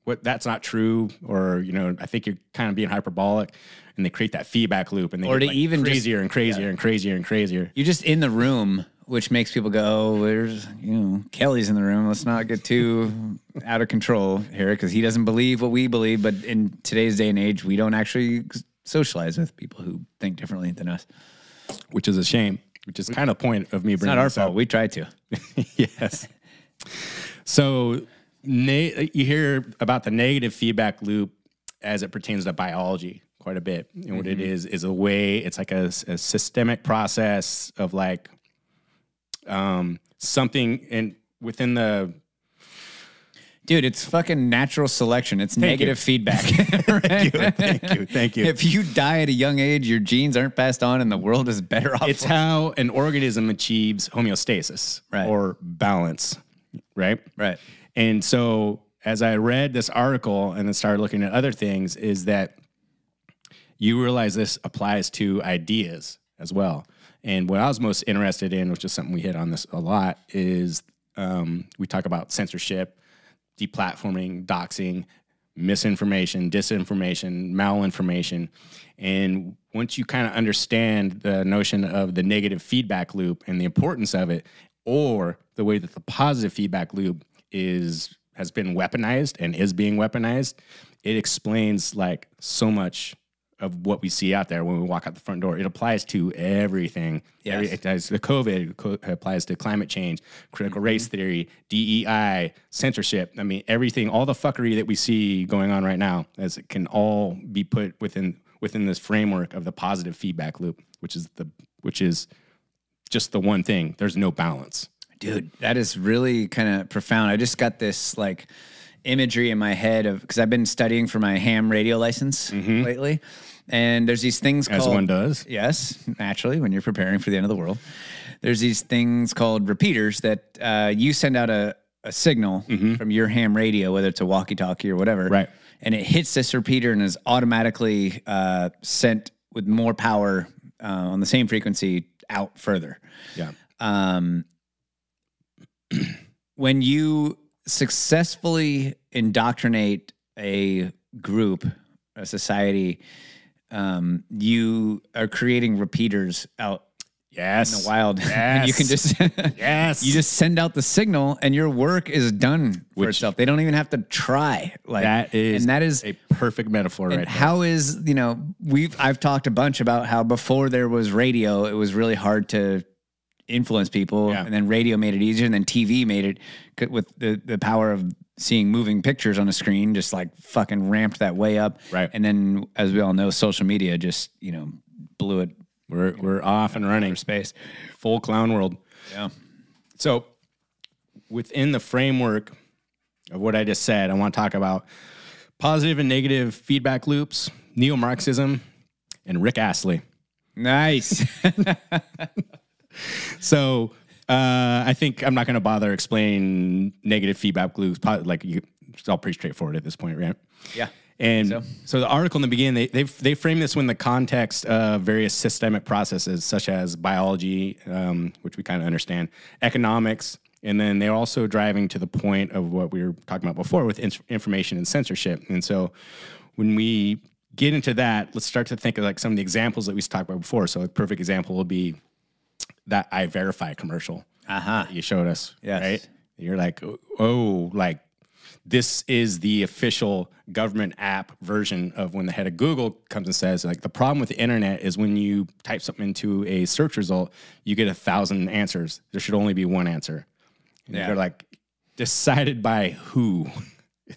what, that's not true, or, you know, I think you're kind of being hyperbolic, and they create that feedback loop, and they or get like, even crazier just, and crazier yeah. and crazier and crazier. You're just in the room, which makes people go, oh, there's, you know, Kelly's in the room. Let's not get too out of control here because he doesn't believe what we believe. But in today's day and age, we don't actually socialize with people who think differently than us. Which is a shame, which is we, kind of the point of me bringing this up. It's not our fault. We try to. Yes. So na- you hear about the negative feedback loop as it pertains to biology quite a bit. And mm-hmm. what it is is a way, it's like a, a systemic process of like, Um, something in within the dude, it's fucking natural selection. It's thank negative you. Feedback. Thank you, thank you, thank you. If you die at a young age, your genes aren't passed on, and the world is better off. It's how an organism achieves homeostasis right. or balance, right? Right. And so, as I read this article and then started looking at other things, is that you realize this applies to ideas as well. And what I was most interested in, which is something we hit on this a lot, is um, we talk about censorship, deplatforming, doxing, misinformation, disinformation, malinformation. And once you kind of understand the notion of the negative feedback loop and the importance of it, or the way that the positive feedback loop is has been weaponized and is being weaponized, it explains like so much of what we see out there when we walk out the front door. It applies to everything. Yes. Every, it applies to COVID, it applies to climate change, critical mm-hmm. race theory, D E I, censorship. I mean, everything, all the fuckery that we see going on right now, as it can all be put within within this framework of the positive feedback loop, which is the which is just the one thing. There's no balance. Dude, that is really kind of profound. I just got this, like, imagery in my head of, because I've been studying for my ham radio license mm-hmm. lately, and there's these things called, as one does, yes, naturally, when you're preparing for the end of the world, there's these things called repeaters that uh, you send out a, a signal mm-hmm. from your ham radio, whether it's a walkie-talkie or whatever, right? And it hits this repeater and is automatically uh, sent with more power uh, on the same frequency out further. Yeah. Um, when you successfully indoctrinate a group, a society, um, you are creating repeaters out yes. in the wild. Yes. And you can just yes. you just send out the signal and your work is done for Which, itself. They don't even have to try. Like that is and that is a perfect metaphor and right how there. Is, you know, we've I've talked a bunch about how before there was radio, it was really hard to influence people. Yeah. And then radio made it easier. And then T V made it with the, the power of seeing moving pictures on a screen, just like fucking ramped that way up. Right. And then, as we all know, social media just, you know, blew it. We're, we're off and running. Space. Full clown world. Yeah. So within the framework of what I just said, I want to talk about positive and negative feedback loops, neo-Marxism, and Rick Astley. Nice. So uh, I think I'm not going to bother explain negative feedback loops. Like you, it's all pretty straightforward at this point, right? Yeah. And so. so the article in the beginning, they they frame this in the context of various systemic processes, such as biology, um, which we kind of understand, economics, and then they're also driving to the point of what we were talking about before with in- information and censorship. And so when we get into that, let's start to think of like some of the examples that we talked about before. So a perfect example will be that I Verify commercial uh-huh. that you showed us, yes. right? You're like, oh, like, this is the official government app version of when the head of Google comes and says, like, the problem with the internet is when you type something into a search result, you get a thousand answers. There should only be one answer. And yeah. They're like, decided by who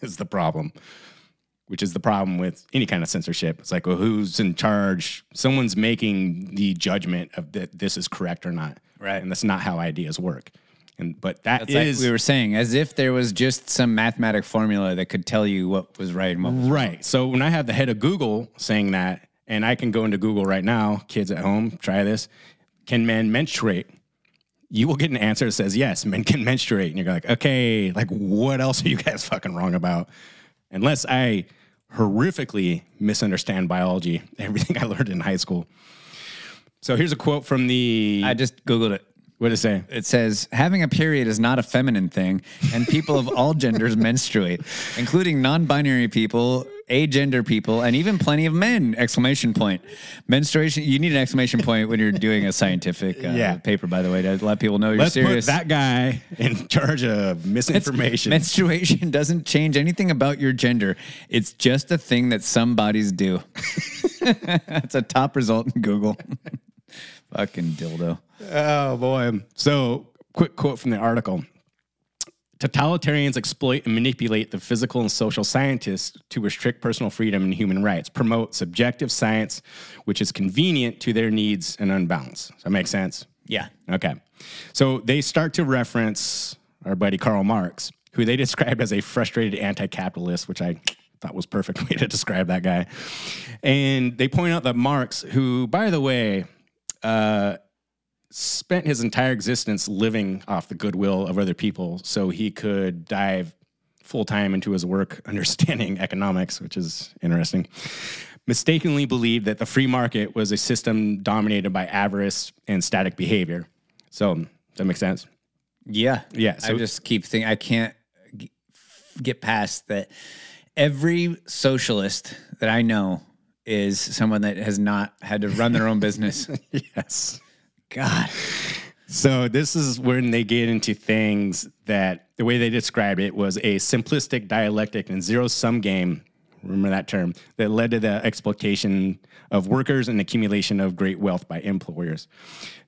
is the problem, which is the problem with any kind of censorship. It's like, well, who's in charge? Someone's making the judgment of that this is correct or not. Right. And that's not how ideas work. And, but that That's is like we were saying, as if there was just some mathematic formula that could tell you what was right and what was right. Wrong. So when I have the head of Google saying that, and I can go into Google right now, kids at home, try this. Can men menstruate? You will get an answer that says yes, men can menstruate. And you're like, okay, like what else are you guys fucking wrong about? Unless I horrifically misunderstand biology, everything I learned in high school. So here's a quote from the... I just Googled it. What did it say? It says, having a period is not a feminine thing, and people of all genders menstruate, including non-binary people, agender people, and even plenty of men! Exclamation point. Menstruation, you need an exclamation point when you're doing a scientific uh, yeah. paper, by the way, to let people know you're Let's serious. Let's put that guy in charge of misinformation. That's, menstruation doesn't change anything about your gender. It's just a thing that some bodies do. That's a top result in Google. Fucking dildo. Oh, boy. So, quick quote from the article. Totalitarians exploit and manipulate the physical and social scientists to restrict personal freedom and human rights, promote subjective science, which is convenient to their needs and unbalanced. Does that make sense? Yeah. Okay. So, they start to reference our buddy Karl Marx, who they described as a frustrated anti-capitalist, which I... That was a perfect way to describe that guy. And they point out that Marx, who, by the way, uh, spent his entire existence living off the goodwill of other people so he could dive full-time into his work understanding economics, which is interesting, mistakenly believed that the free market was a system dominated by avarice and static behavior. So, does that make sense? Yeah. Yeah. So, I just keep thinking, I can't get past that... Every socialist that I know is someone that has not had to run their own business. Yes. God. So this is when they get into things that the way they describe it was a simplistic, dialectic, and zero-sum game, remember that term, that led to the exploitation of workers and accumulation of great wealth by employers.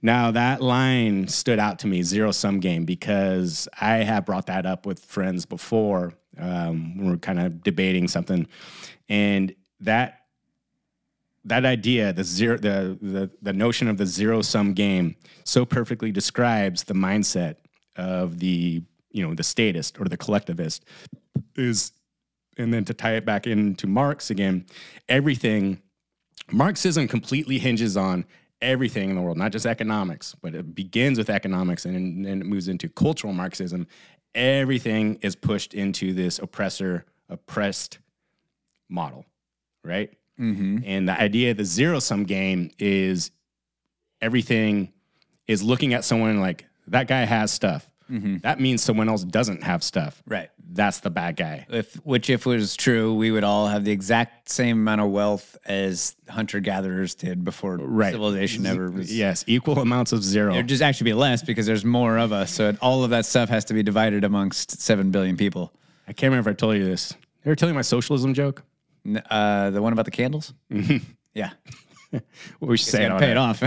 Now, that line stood out to me, zero-sum game, because I have brought that up with friends before. Um, we were kind of debating something, and that that idea, the zero, the the, the notion of the zero sum game, so perfectly describes the mindset of the you know the statist or the collectivist. Is and then to tie it back into Marx again, everything Marxism completely hinges on everything in the world, not just economics, but it begins with economics and then it moves into cultural Marxism. Everything is pushed into this oppressor, oppressed model, right? Mm-hmm. And the idea of the zero-sum game is everything is looking at someone like, that guy has stuff. Mm-hmm. That means someone else doesn't have stuff. Right. That's the bad guy. If, which, if it was true, we would all have the exact same amount of wealth as hunter-gatherers did before right. civilization ever was. Yes, equal amounts of zero. It would just actually be less because there's more of us, so all of that stuff has to be divided amongst seven billion people. I can't remember if I told you this. You ever tell you my socialism joke? Uh, the one about the candles? Mm-hmm. Yeah. We should say it, pay it off.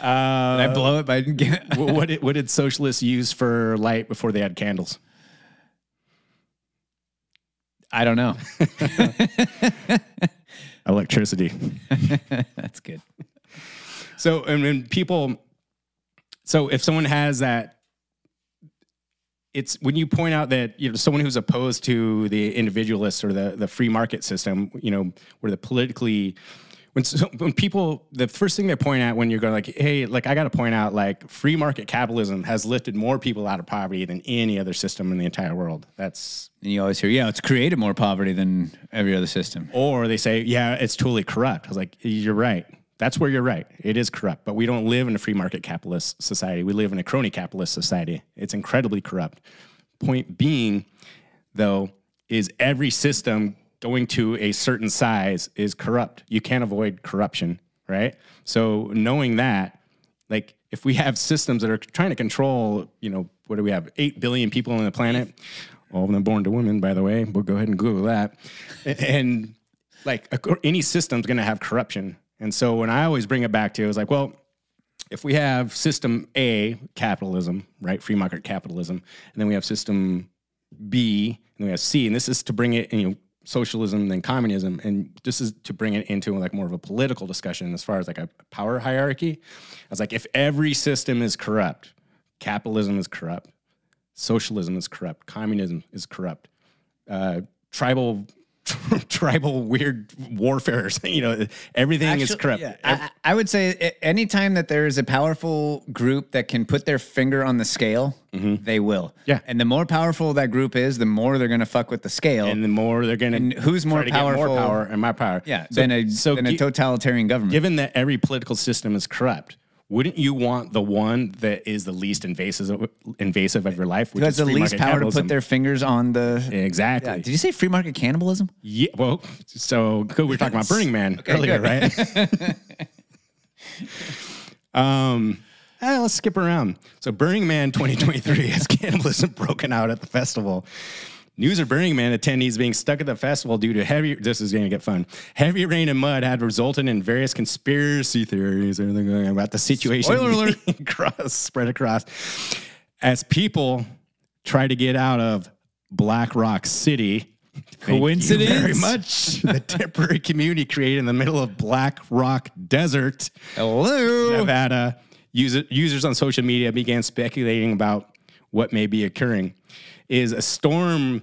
Uh, did I blow it? But I didn't get it. what, did, what did socialists use for light before they had candles? I don't know. Electricity. That's good. So, and when people, so if someone has that, it's when you point out that, you know, someone who's opposed to the individualist or the, the free market system, you know, where the politically, when so, when people, the first thing they point out when you're going like, hey, like I got to point out, like free market capitalism has lifted more people out of poverty than any other system in the entire world. That's and you always hear, yeah, it's created more poverty than every other system. Or they say, yeah, it's totally corrupt. I was like, you're right. That's where you're right. It is corrupt, but we don't live in a free market capitalist society. We live in a crony capitalist society. It's incredibly corrupt. Point being, though, is every system going to a certain size is corrupt. You can't avoid corruption, right? So knowing that, like if we have systems that are trying to control, you know, what do we have? eight billion people on the planet, all of them born to women, by the way. We'll go ahead and Google that. And like any system's going to have corruption. And so when I always bring it back to, it was like, well, if we have system A, capitalism, right, free market capitalism, and then we have system B, and then we have C, and this is to bring it, you know, socialism, then communism, and this is to bring it into like more of a political discussion as far as like a power hierarchy. I was like, if every system is corrupt, capitalism is corrupt, socialism is corrupt, communism is corrupt, uh, tribal tribal weird warfarers, you know, everything Actually, is corrupt. Yeah, I, I would say anytime that there is a powerful group that can put their finger on the scale, mm-hmm. they will. Yeah. And the more powerful that group is, the more they're going to fuck with the scale. And the more they're going to who's more powerful more power and my power. Yeah. So, than a, so than a totalitarian government. Given that every political system is corrupt, wouldn't you want the one that is the least invasive invasive of your life? Who has the least power capitalism. To put their fingers on the... Exactly. Yeah. Did you say free market cannibalism? Yeah, well, so we were talking about Burning Man okay, earlier, good. Right? um, eh, let's skip around. So Burning Man twenty twenty-three has cannibalism broken out at the festival. News of Burning Man attendees being stuck at the festival due to heavy, this is going to get fun, heavy rain and mud had resulted in various conspiracy theories everything going on about the situation. Spoiler alert. Across, spread across. As people try to get out of Black Rock City, coincidence? Thank you very much. The temporary community created in the middle of Black Rock Desert, hello, Nevada, user, users on social media began speculating about what may be occurring. Is a storm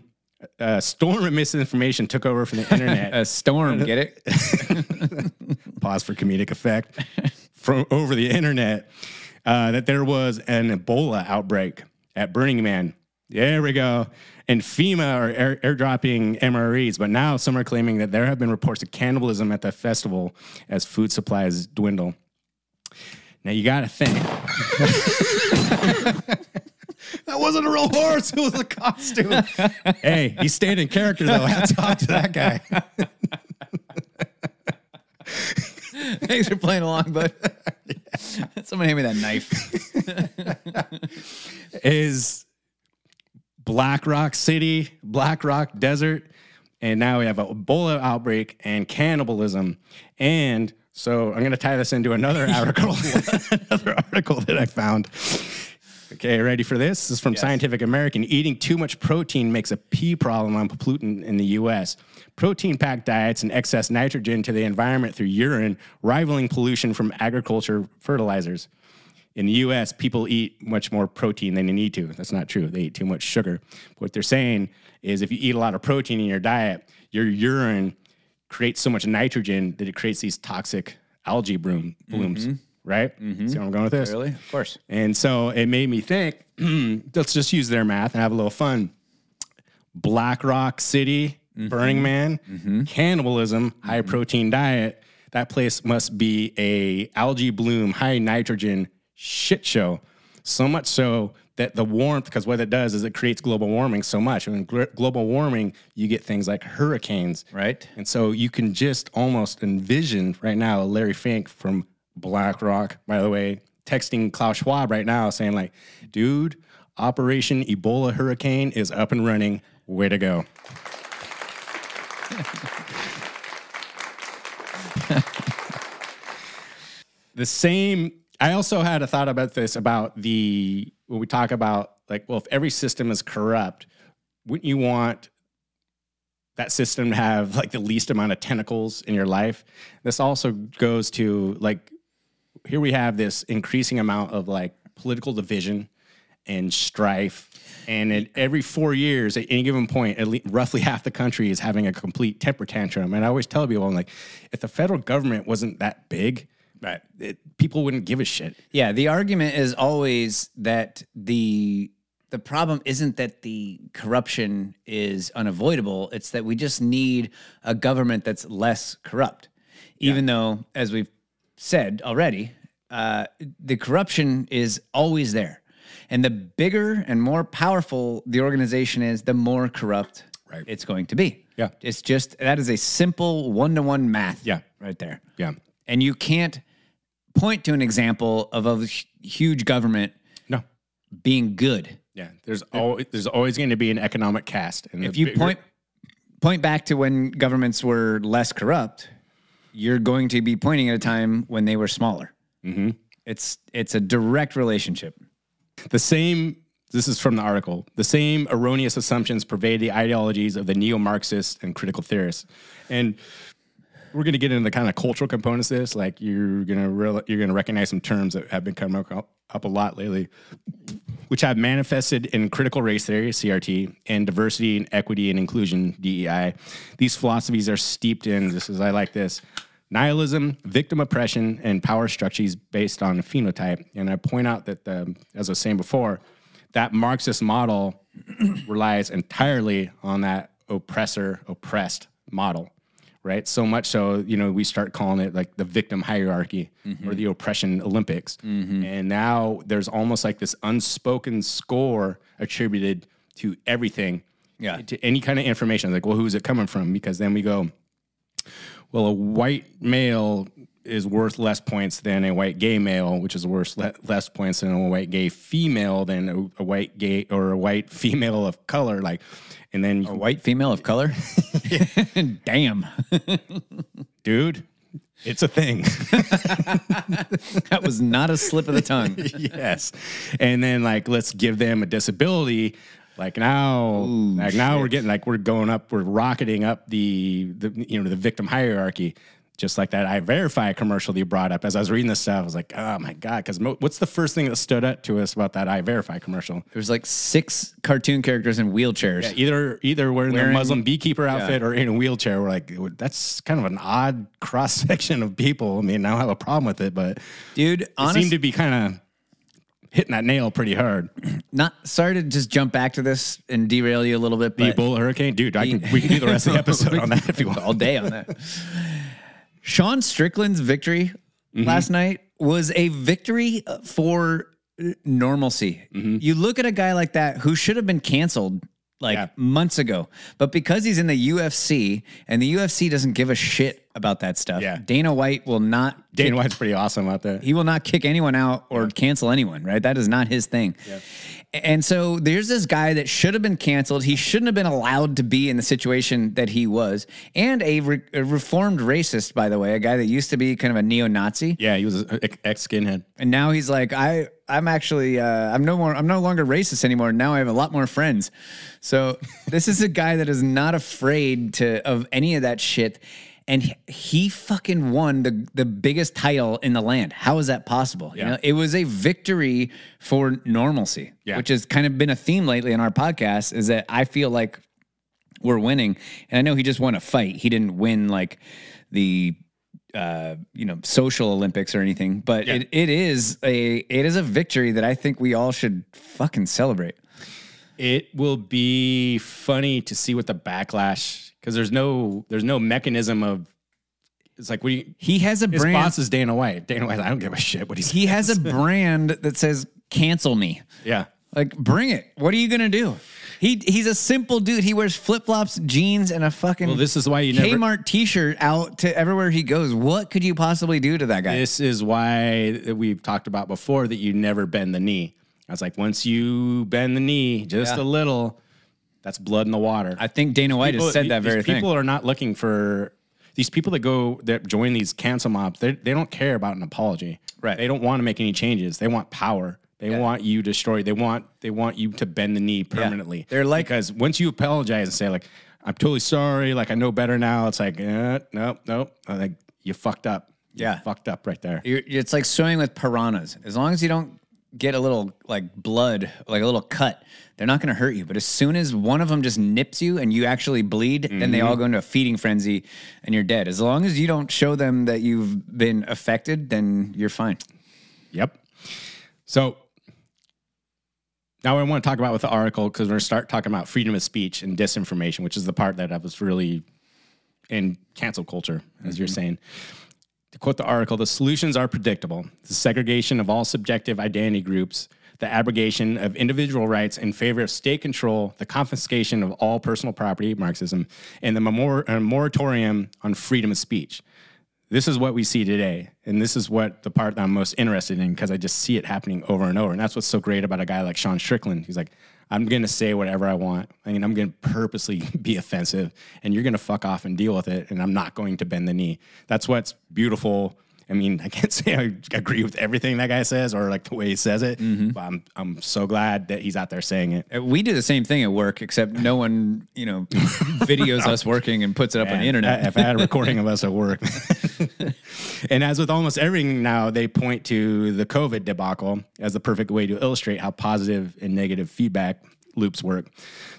a storm of misinformation took over from the internet. A storm, get it? Pause for comedic effect. From over the internet, uh, that there was an Ebola outbreak at Burning Man. There we go. And FEMA are air, airdropping M R Es, but now some are claiming that there have been reports of cannibalism at the festival as food supplies dwindle. Now you got to think. That wasn't a real horse. It was a costume. Hey, he's staying in character, though. Hats off to that guy. Thanks for playing along, bud. Yeah. Someone hand me that knife. Is Black Rock City, Black Rock Desert, and now we have an Ebola outbreak and cannibalism. And so I'm going to tie this into another article, another article that I found. Okay, ready for this? This is from yes. Scientific American. Eating too much protein makes a pee problem on pollutant in the U S Protein-packed diets and excess nitrogen to the environment through urine, rivaling pollution from agriculture fertilizers. In the U S, people eat much more protein than they need to. That's not true. They eat too much sugar. What they're saying is if you eat a lot of protein in your diet, your urine creates so much nitrogen that it creates these toxic algae bloom, blooms. Mm-hmm. Right? Mm-hmm. See where I'm going with this? Really? Of course. And so it made me think, let's just use their math and have a little fun. Black Rock City, mm-hmm. Burning Man, mm-hmm. cannibalism, mm-hmm. high protein diet. That place must be a algae bloom, high nitrogen shit show. So much so that the warmth, because what it does is it creates global warming so much. And gl- global warming, you get things like hurricanes. Right. And so you can just almost envision right now Larry Fink from Black Rock, by the way, texting Klaus Schwab right now saying like, dude, Operation Ebola Hurricane is up and running. Way to go. The same I also had a thought about this, about the, when we talk about, like, well, if every system is corrupt, wouldn't you want that system to have, like, the least amount of tentacles in your life? This also goes to, like, here we have this increasing amount of, like, political division and strife. And at every four years, at any given point, at least roughly half the country is having a complete temper tantrum. And I always tell people, I'm like, if the federal government wasn't that big, right, it, people wouldn't give a shit. Yeah, the argument is always that the the problem isn't that the corruption is unavoidable. It's that we just need a government that's less corrupt. Even yeah. though, as we've said already, uh, the corruption is always there. And the bigger and more powerful the organization is, the more corrupt right. it's going to be. Yeah. It's just, that is a simple one-to-one math yeah. right there. Yeah. And you can't point to an example of a huge government no. being good. Yeah. There's always, there's always going to be an economic cast. And if you bigger- point point back to when governments were less corrupt, you're going to be pointing at a time when they were smaller. Mm-hmm. It's it's a direct relationship. The same, this is from the article, the same erroneous assumptions pervade the ideologies of the neo-Marxists and critical theorists. And we're going to get into the kind of cultural components of this. Like, you're going to re- you're going to recognize some terms that have been coming up, up a lot lately, which have manifested in critical race theory, C R T, and diversity and equity and inclusion, D E I. These philosophies are steeped in, this is, I like this, nihilism, victim oppression, and power structures based on phenotype. And I point out that, the, as I was saying before, that Marxist model relies entirely on that oppressor-oppressed model, right? So much so, you know, we start calling it, like, the victim hierarchy mm-hmm. or the oppression Olympics. Mm-hmm. And now there's almost like this unspoken score attributed to everything, yeah. to any kind of information. Like, well, who's it coming from? Because then we go, well, a white male is worth less points than a white gay male, which is worth le- less points than a white gay female than a, a white gay or a white female of color. Like, and then a white female of color. Damn, dude, it's a thing. That was not a slip of the tongue. Yes, and then, like, let's give them a disability. Like now, Ooh, like now shit. we're getting, like, we're going up, we're rocketing up the, the, you know, the victim hierarchy, just like that I Verify commercial that you brought up. As I was reading this stuff, I was like, oh my God, because mo- what's the first thing that stood out to us about that I Verify commercial? There was like six cartoon characters in wheelchairs. Yeah, either either wearing, wearing the Muslim beekeeper outfit yeah. or in a wheelchair. We're like, that's kind of an odd cross section of people. I mean, I don't have a problem with it, but dude, it honest- seemed to be kind of hitting that nail pretty hard. Not sorry to just jump back to this and derail you a little bit. But the Ebola hurricane, dude. I can, we can do the rest of the episode on that if you want. All day on that. Sean Strickland's victory mm-hmm. last night was a victory for normalcy. Mm-hmm. You look at a guy like that who should have been canceled like yeah. months ago, but because he's in the U F C and the U F C doesn't give a shit about that stuff. Yeah. Dana White will not. Dana kick, White's pretty awesome out there. He will not kick anyone out or yeah. cancel anyone, right? That is not his thing. Yeah. And so there's this guy that should have been canceled. He shouldn't have been allowed to be in the situation that he was. And a, re- a reformed racist, by the way, a guy that used to be kind of a neo-Nazi. Yeah, he was an ex-skinhead. And now he's like, I, I'm actually, uh, I'm no more, I'm no longer racist anymore. Now I have a lot more friends. So this is a guy that is not afraid to of any of that shit. And he fucking won the, the biggest title in the land. How is that possible? Yeah. You know, it was a victory for normalcy, yeah. which has kind of been a theme lately in our podcast, is that I feel like we're winning. And I know he just won a fight. He didn't win like the uh, you know, social Olympics or anything, but yeah. it, it is a it is a victory that I think we all should fucking celebrate. It will be funny to see what the backlash, because there's no there's no mechanism of, it's like we he has a his brand. His boss is Dana White. Dana White, I don't give a shit what he's. He has a brand that says cancel me. Yeah, like bring it. What are you gonna do? He he's a simple dude. He wears flip flops, jeans, and a fucking. Well, this is why you never Kmart T-shirt out to everywhere he goes. What could you possibly do to that guy? This is why we've talked about before that you never bend the knee. I was like, once you bend the knee just yeah. a little, that's blood in the water. I think Dana White people, has said that very thing. These people are not looking for, these people that go, that join these cancel mobs, they they don't care about an apology. Right. They don't want to make any changes. They want power. They yeah. want you destroyed. They want they want you to bend the knee permanently. Yeah. They're like, because once you apologize and say like, I'm totally sorry, like I know better now. It's like, eh, nope, nope. I'm like, you fucked up. You yeah, fucked up right there. You're, it's like swimming with piranhas. As long as you don't get a little like blood, like a little cut, they're not going to hurt you. But as soon as one of them just nips you and you actually bleed, mm-hmm. then they all go into a feeding frenzy and you're dead. As long as you don't show them that you've been affected, then you're fine. Yep. So now I want to talk about with the article, because we're going to start talking about freedom of speech and disinformation, which is the part that I was really in cancel culture, as mm-hmm. you're saying. To quote the article, the solutions are predictable. The segregation of all subjective identity groups, the abrogation of individual rights in favor of state control, the confiscation of all personal property, Marxism, and the memor- uh, moratorium on freedom of speech. This is what we see today, and this is what the part that I'm most interested in, because I just see it happening over and over, and that's what's so great about a guy like Sean Strickland. He's like, I'm going to say whatever I want. I mean, I'm going to purposely be offensive, and you're going to fuck off and deal with it, and I'm not going to bend the knee. That's what's beautiful. I mean, I can't say I agree with everything that guy says or like the way he says it, mm-hmm. but I'm I'm so glad that he's out there saying it. We do the same thing at work, except no one, you know, videos us working and puts it up and on the internet. If I had a recording of us at work. And as with almost everything now, they point to the COVID debacle as the perfect way to illustrate how positive and negative feedback loops work.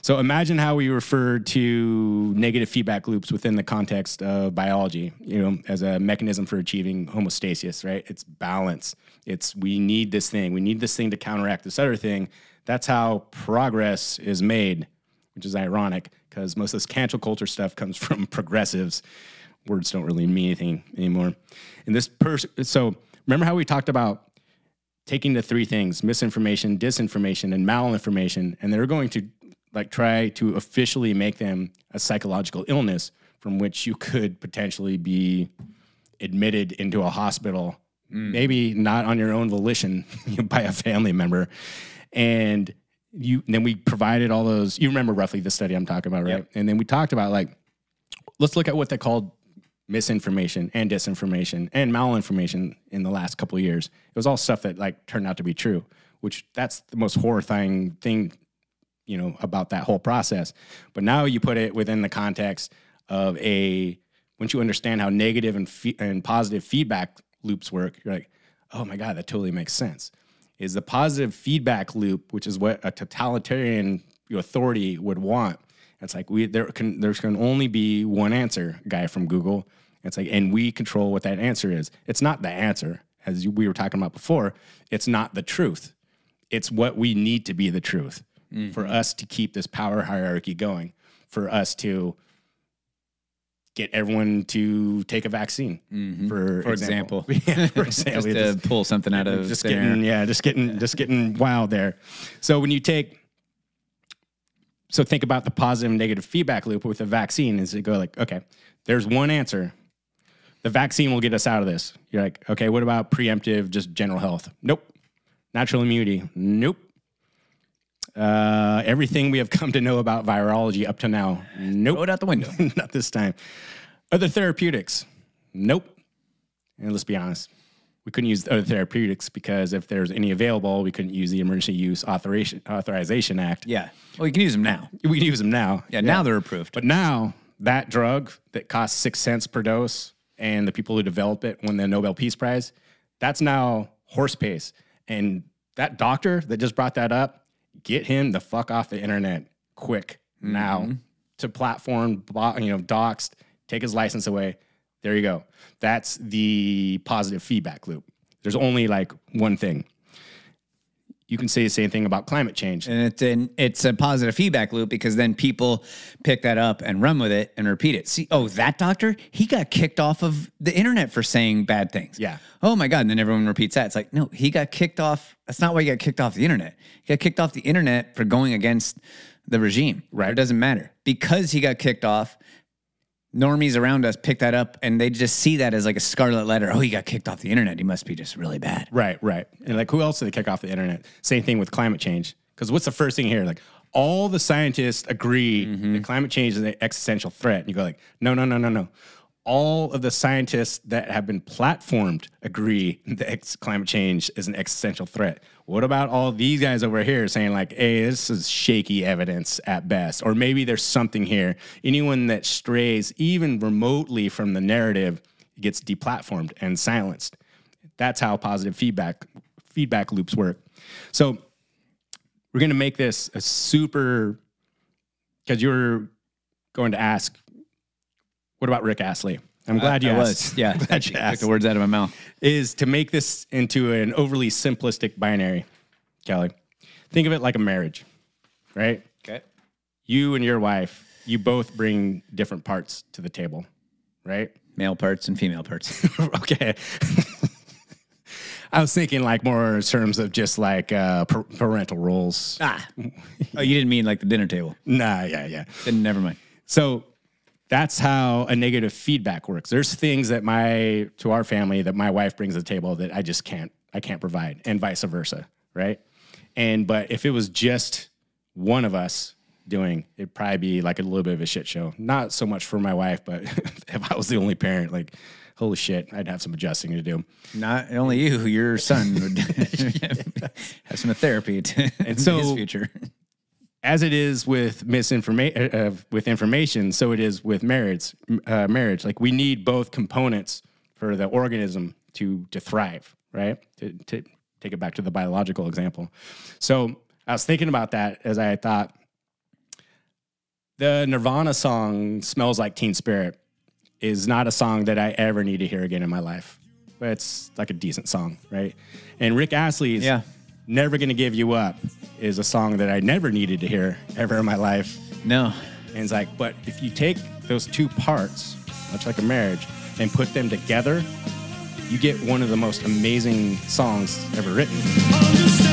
So imagine how we refer to negative feedback loops within the context of biology, you know, as a mechanism for achieving homeostasis, right? It's balance. It's we need this thing. We need this thing to counteract this other thing. That's how progress is made, which is ironic because most of this cancel culture stuff comes from progressives. Words don't really mean anything anymore. And this person, so remember how we talked about taking the three things, misinformation, disinformation, and malinformation, and they're going to like try to officially make them a psychological illness from which you could potentially be admitted into a hospital, mm. maybe not on your own volition by a family member. And you and then we provided all those, you remember roughly the study I'm talking about, right? Yep. And then we talked about like, let's look at what they called misinformation and disinformation and malinformation in the last couple of years. It was all stuff that like turned out to be true, which that's the most horrifying thing, you know, about that whole process. But now you put it within the context of a, once you understand how negative and fe- and positive feedback loops work, you're like, oh my God, that totally makes sense. Is the positive feedback loop, which is what a totalitarian authority would want. It's like we there can there's can only be one answer, guy from Google. It's like, and we control what that answer is. It's not the answer, as we were talking about before. It's not the truth. It's what we need to be the truth mm-hmm. for us to keep this power hierarchy going, for us to get everyone to take a vaccine, mm-hmm. for, for example. example. Yeah, for example, just to just, pull something out of just getting, air. yeah, just getting yeah. just getting wild there. So when you take. So think about the positive and negative feedback loop with a vaccine is to go like, okay, there's one answer. The vaccine will get us out of this. You're like, okay, what about preemptive, just general health? Nope. Natural immunity? Nope. Uh, everything we have come to know about virology up to now? Nope. Throw it out the window. Not this time. Other therapeutics? Nope. And let's be honest. We couldn't use other therapeutics because if there's any available, we couldn't use the Emergency Use Authorization, Authorization Act. Yeah. Well, you can use them now. We can use them now. Yeah, yeah, now they're approved. But now that drug that costs six cents per dose and the people who develop it won the Nobel Peace Prize, that's now horse pace. And that doctor that just brought that up, get him the fuck off the internet quick mm-hmm. now to platform, you know, doxed, take his license away. There you go. That's the positive feedback loop. There's only like one thing. You can say the same thing about climate change. And it's, an, it's a positive feedback loop because then people pick that up and run with it and repeat it. See, oh, that doctor, he got kicked off of the internet for saying bad things. Yeah. Oh my God. And then everyone repeats that. It's like, no, he got kicked off. That's not why he got kicked off the internet. He got kicked off the internet for going against the regime. Right. It doesn't matter because he got kicked off. Normies around us pick that up and they just see that as like a scarlet letter. Oh, he got kicked off the internet. He must be just really bad. Right, right. And like, who else did they kick off the internet? Same thing with climate change. Because what's the first thing here? Like, all the scientists agree mm-hmm. that climate change is an existential threat. And you go like, no, no, no, no, no. all of the scientists that have been platformed agree that climate change is an existential threat. What about all these guys over here saying like, hey, this is shaky evidence at best, or maybe there's something here. Anyone that strays even remotely from the narrative gets deplatformed and silenced. That's how positive feedback feedback loops work. So we're going to make this a super, because you were going to ask, what about Rick Astley? I'm glad you I asked. Was. Yeah, glad you asked. Took the words out of my mouth. Is to make this into an overly simplistic binary, Kelly. Think of it like a marriage, right? Okay. You and your wife, you both bring different parts to the table, right? Male parts and female parts. Okay. I was thinking like more in terms of just like uh, per- parental roles. Ah. Oh, you didn't mean like the dinner table. Nah, yeah, yeah. Then never mind. So that's how a negative feedback works. There's things that my, to our family, that my wife brings to the table that I just can't, I can't provide, and vice versa, right? And, but if it was just one of us doing, it'd probably be like a little bit of a shit show. Not so much for my wife, but if I was the only parent, like, holy shit, I'd have some adjusting to do. Not only you, your son would have some therapy to and so, his future. As it is with misinformation, uh, with information, so it is with marriage. Uh, marriage, like we need both components for the organism to to thrive, right? To, to take it back to the biological example. So I was thinking about that as I thought. The Nirvana song "Smells Like Teen Spirit" is not a song that I ever need to hear again in my life, but it's like a decent song, right? And Rick Astley's yeah. "Never Gonna Give You Up" is a song that I never needed to hear ever in my life. No. And it's like, but if you take those two parts, much like a marriage, and put them together, you get one of the most amazing songs ever written.